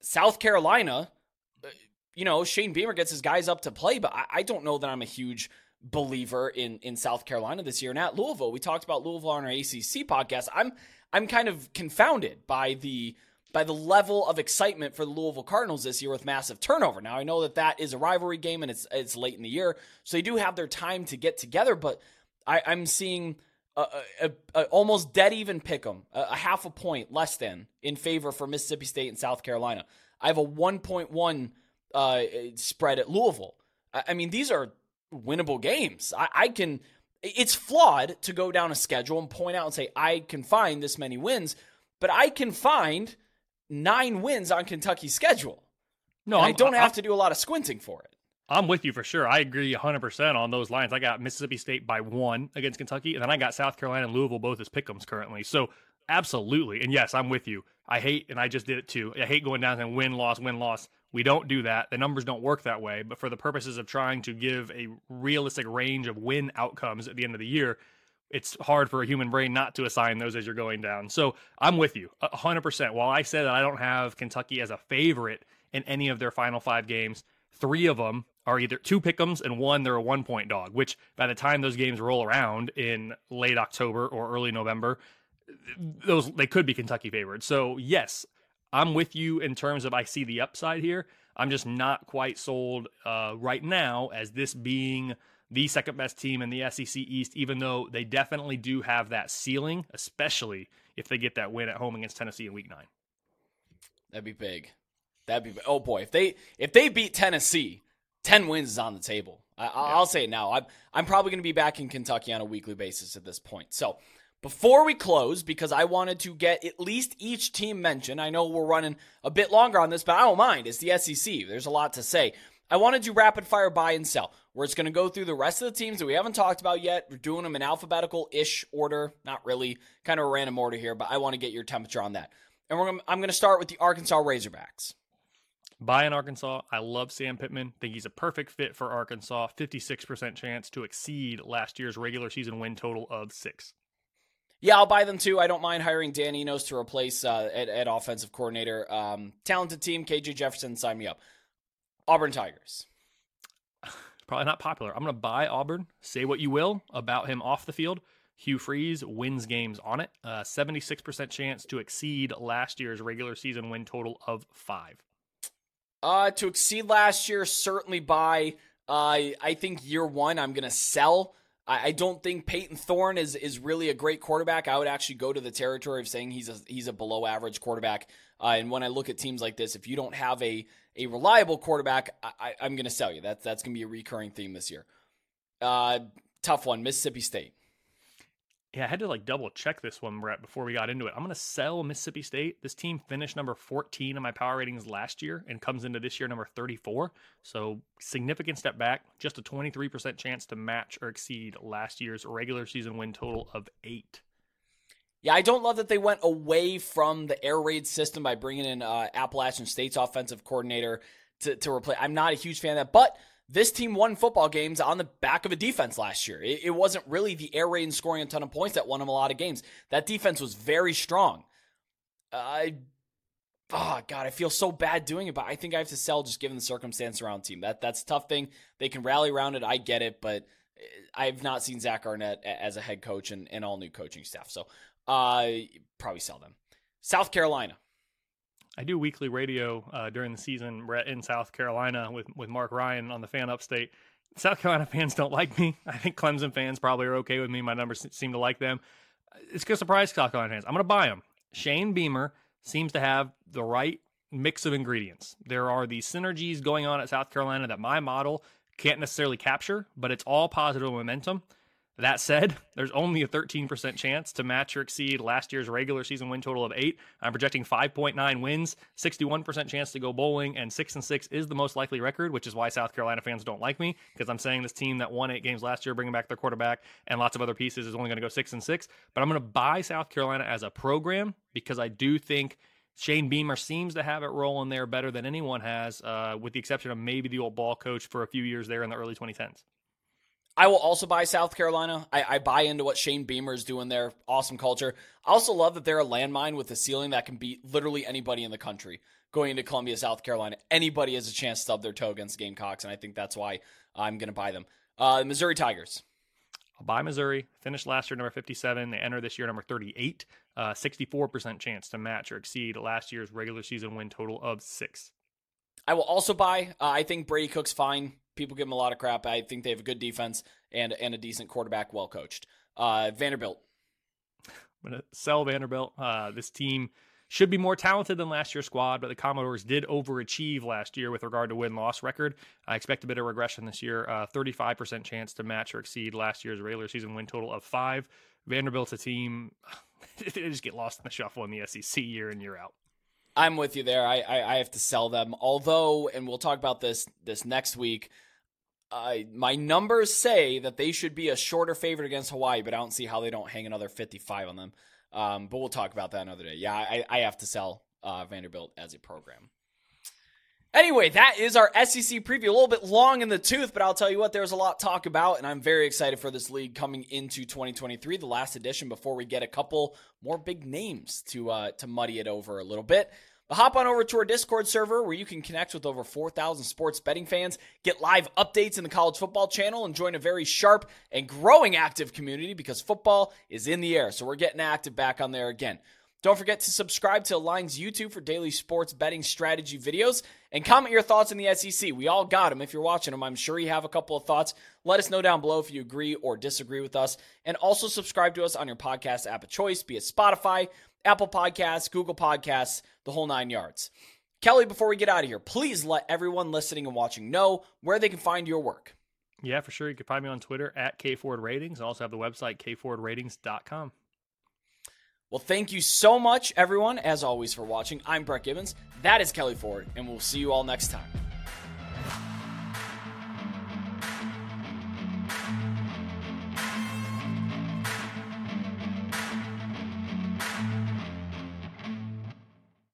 South Carolina, you know, Shane Beamer gets his guys up to play, but I don't know that I'm a huge believer in South Carolina this year. And at Louisville, we talked about Louisville on our ACC podcast. I'm kind of confounded by the level of excitement for the Louisville Cardinals this year with massive turnover. Now, I know that is a rivalry game, and it's late in the year, so they do have their time to get together, but I'm seeing a almost dead even pick 'em, a half a point less than in favor for Mississippi State and South Carolina. I have a 1.1 spread at Louisville. I mean, these are winnable games. It's flawed to go down a schedule and point out and say, I can find this many wins, but I can find 9 wins on Kentucky's schedule. No, I don't have to do a lot of squinting for it. I'm with you for sure. I agree 100% on those lines. I got Mississippi State by 1 against Kentucky, and then I got South Carolina and Louisville both as pick-ems currently. So, absolutely. And yes, I'm with you. I hate, and I just did it too, I hate going down and win-loss. We don't do that. The numbers don't work that way. But for the purposes of trying to give a realistic range of win outcomes at the end of the year, it's hard for a human brain not to assign those as you're going down. So, I'm with you 100%. While I said that I don't have Kentucky as a favorite in any of their final 5 games, 3 of them are either 2 pick-ems and 1 they're a 1-point dog, which by the time those games roll around in late October or early November, they could be Kentucky favored. So yes, I'm with you in terms of I see the upside here. I'm just not quite sold right now as this being the second best team in the SEC East, even though they definitely do have that ceiling, especially if they get that win at home against Tennessee in week 9. That'd be big. Oh boy. If they beat Tennessee, 10 wins is on the table. I'll say it now. I'm probably going to be back in Kentucky on a weekly basis at this point. So before we close, because I wanted to get at least each team mentioned, I know we're running a bit longer on this, but I don't mind. It's the SEC. There's a lot to say. I want to do rapid fire buy and sell, where it's going to go through the rest of the teams that we haven't talked about yet. We're doing them in alphabetical-ish order. Not really, kind of a random order here, but I want to get your temperature on that. And I'm going to start with the Arkansas Razorbacks. Buy in Arkansas. I love Sam Pittman. Think he's a perfect fit for Arkansas. 56% chance to exceed last year's regular season win total of 6. Yeah, I'll buy them too. I don't mind hiring Dan Enos to replace at offensive coordinator. Talented team. KJ Jefferson, sign me up. Auburn Tigers. Probably not popular. I'm going to buy Auburn. Say what you will about him off the field. Hugh Freeze wins games on it. 76% chance to exceed last year's regular season win total of 5. To exceed last year, certainly buy. I think year one, I'm going to sell. I don't think Peyton Thorne is really a great quarterback. I would actually go to the territory of saying he's a below average quarterback. And when I look at teams like this, if you don't have a reliable quarterback, I'm going to sell you. That's going to be a recurring theme this year. Tough one, Mississippi State. Yeah, I had to double check this one, Brett, before we got into it. I'm going to sell Mississippi State. This team finished number 14 in my power ratings last year and comes into this year number 34. So significant step back, just a 23% chance to match or exceed last year's regular season win total of 8. Yeah, I don't love that they went away from the air raid system by bringing in Appalachian State's offensive coordinator to replace. I'm not a huge fan of that, but this team won football games on the back of a defense last year. It wasn't really the air raid and scoring a ton of points that won them a lot of games. That defense was very strong. I feel so bad doing it, but I think I have to sell just given the circumstance around the team. That's a tough thing. They can rally around it. I get it, but I have not seen Zach Arnett as a head coach and all new coaching staff. So probably sell them. South Carolina. I do weekly radio during the season, Brett, in South Carolina with Mark Ryan on the Fan Upstate. South Carolina fans don't like me. I think Clemson fans probably are okay with me. My numbers seem to like them. It's going to surprise South Carolina fans. I'm going to buy them. Shane Beamer seems to have the right mix of ingredients. There are the synergies going on at South Carolina that my model can't necessarily capture, but it's all positive momentum. That said, there's only a 13% chance to match or exceed last year's regular season win total of 8. I'm projecting 5.9 wins, 61% chance to go bowling, and 6-6 is the most likely record, which is why South Carolina fans don't like me, because I'm saying this team that won 8 games last year, bringing back their quarterback and lots of other pieces, is only going to go 6-6. But I'm going to buy South Carolina as a program because I do think Shane Beamer seems to have it rolling there better than anyone has, with the exception of maybe the old ball coach for a few years there in the early 2010s. I will also buy South Carolina. I buy into what Shane Beamer is doing there. Awesome culture. I also love that they're a landmine with a ceiling that can beat literally anybody in the country. Going into Columbia, South Carolina, anybody has a chance to stub their toe against Gamecocks, and I think that's why I'm going to buy them. Missouri Tigers. I'll buy Missouri. Finished last year number 57. They enter this year number 38. 64% chance to match or exceed last year's regular season win total of 6. I will also buy. I think Brady Cook's fine. People give them a lot of crap. I think they have a good defense and a decent quarterback, well coached. Vanderbilt. I'm going to sell Vanderbilt. This team should be more talented than last year's squad, but the Commodores did overachieve last year with regard to win-loss record. I expect a bit of regression this year. 35% chance to match or exceed last year's regular season win total of 5. Vanderbilt's a team. They just get lost in the shuffle in the SEC year in, year out. I'm with you there. I have to sell them. Although, and we'll talk about this next week, my numbers say that they should be a shorter favorite against Hawaii, but I don't see how they don't hang another 55 on them. But we'll talk about that another day. Yeah, I have to sell Vanderbilt as a program. Anyway, that is our SEC preview. A little bit long in the tooth, but I'll tell you what, there's a lot to talk about, and I'm very excited for this league coming into 2023, the last edition, before we get a couple more big names to muddy it over a little bit. But hop on over to our Discord server where you can connect with over 4,000 sports betting fans, get live updates in the College Football Channel, and join a very sharp and growing active community because football is in the air. So we're getting active back on there again. Don't forget to subscribe to Line's YouTube for daily sports betting strategy videos. And comment your thoughts in the SEC. We all got them. If you're watching them, I'm sure you have a couple of thoughts. Let us know down below if you agree or disagree with us. And also subscribe to us on your podcast app of choice, be it Spotify, Apple Podcasts, Google Podcasts, the whole nine yards. Kelley, before we get out of here, please let everyone listening and watching know where they can find your work. Yeah, for sure. You can find me on Twitter at KFordRatings. I also have the website, KFordRatings.com. Well, thank you so much, everyone, as always, for watching. I'm Brett Gibbons. That is Kelley Ford, and we'll see you all next time.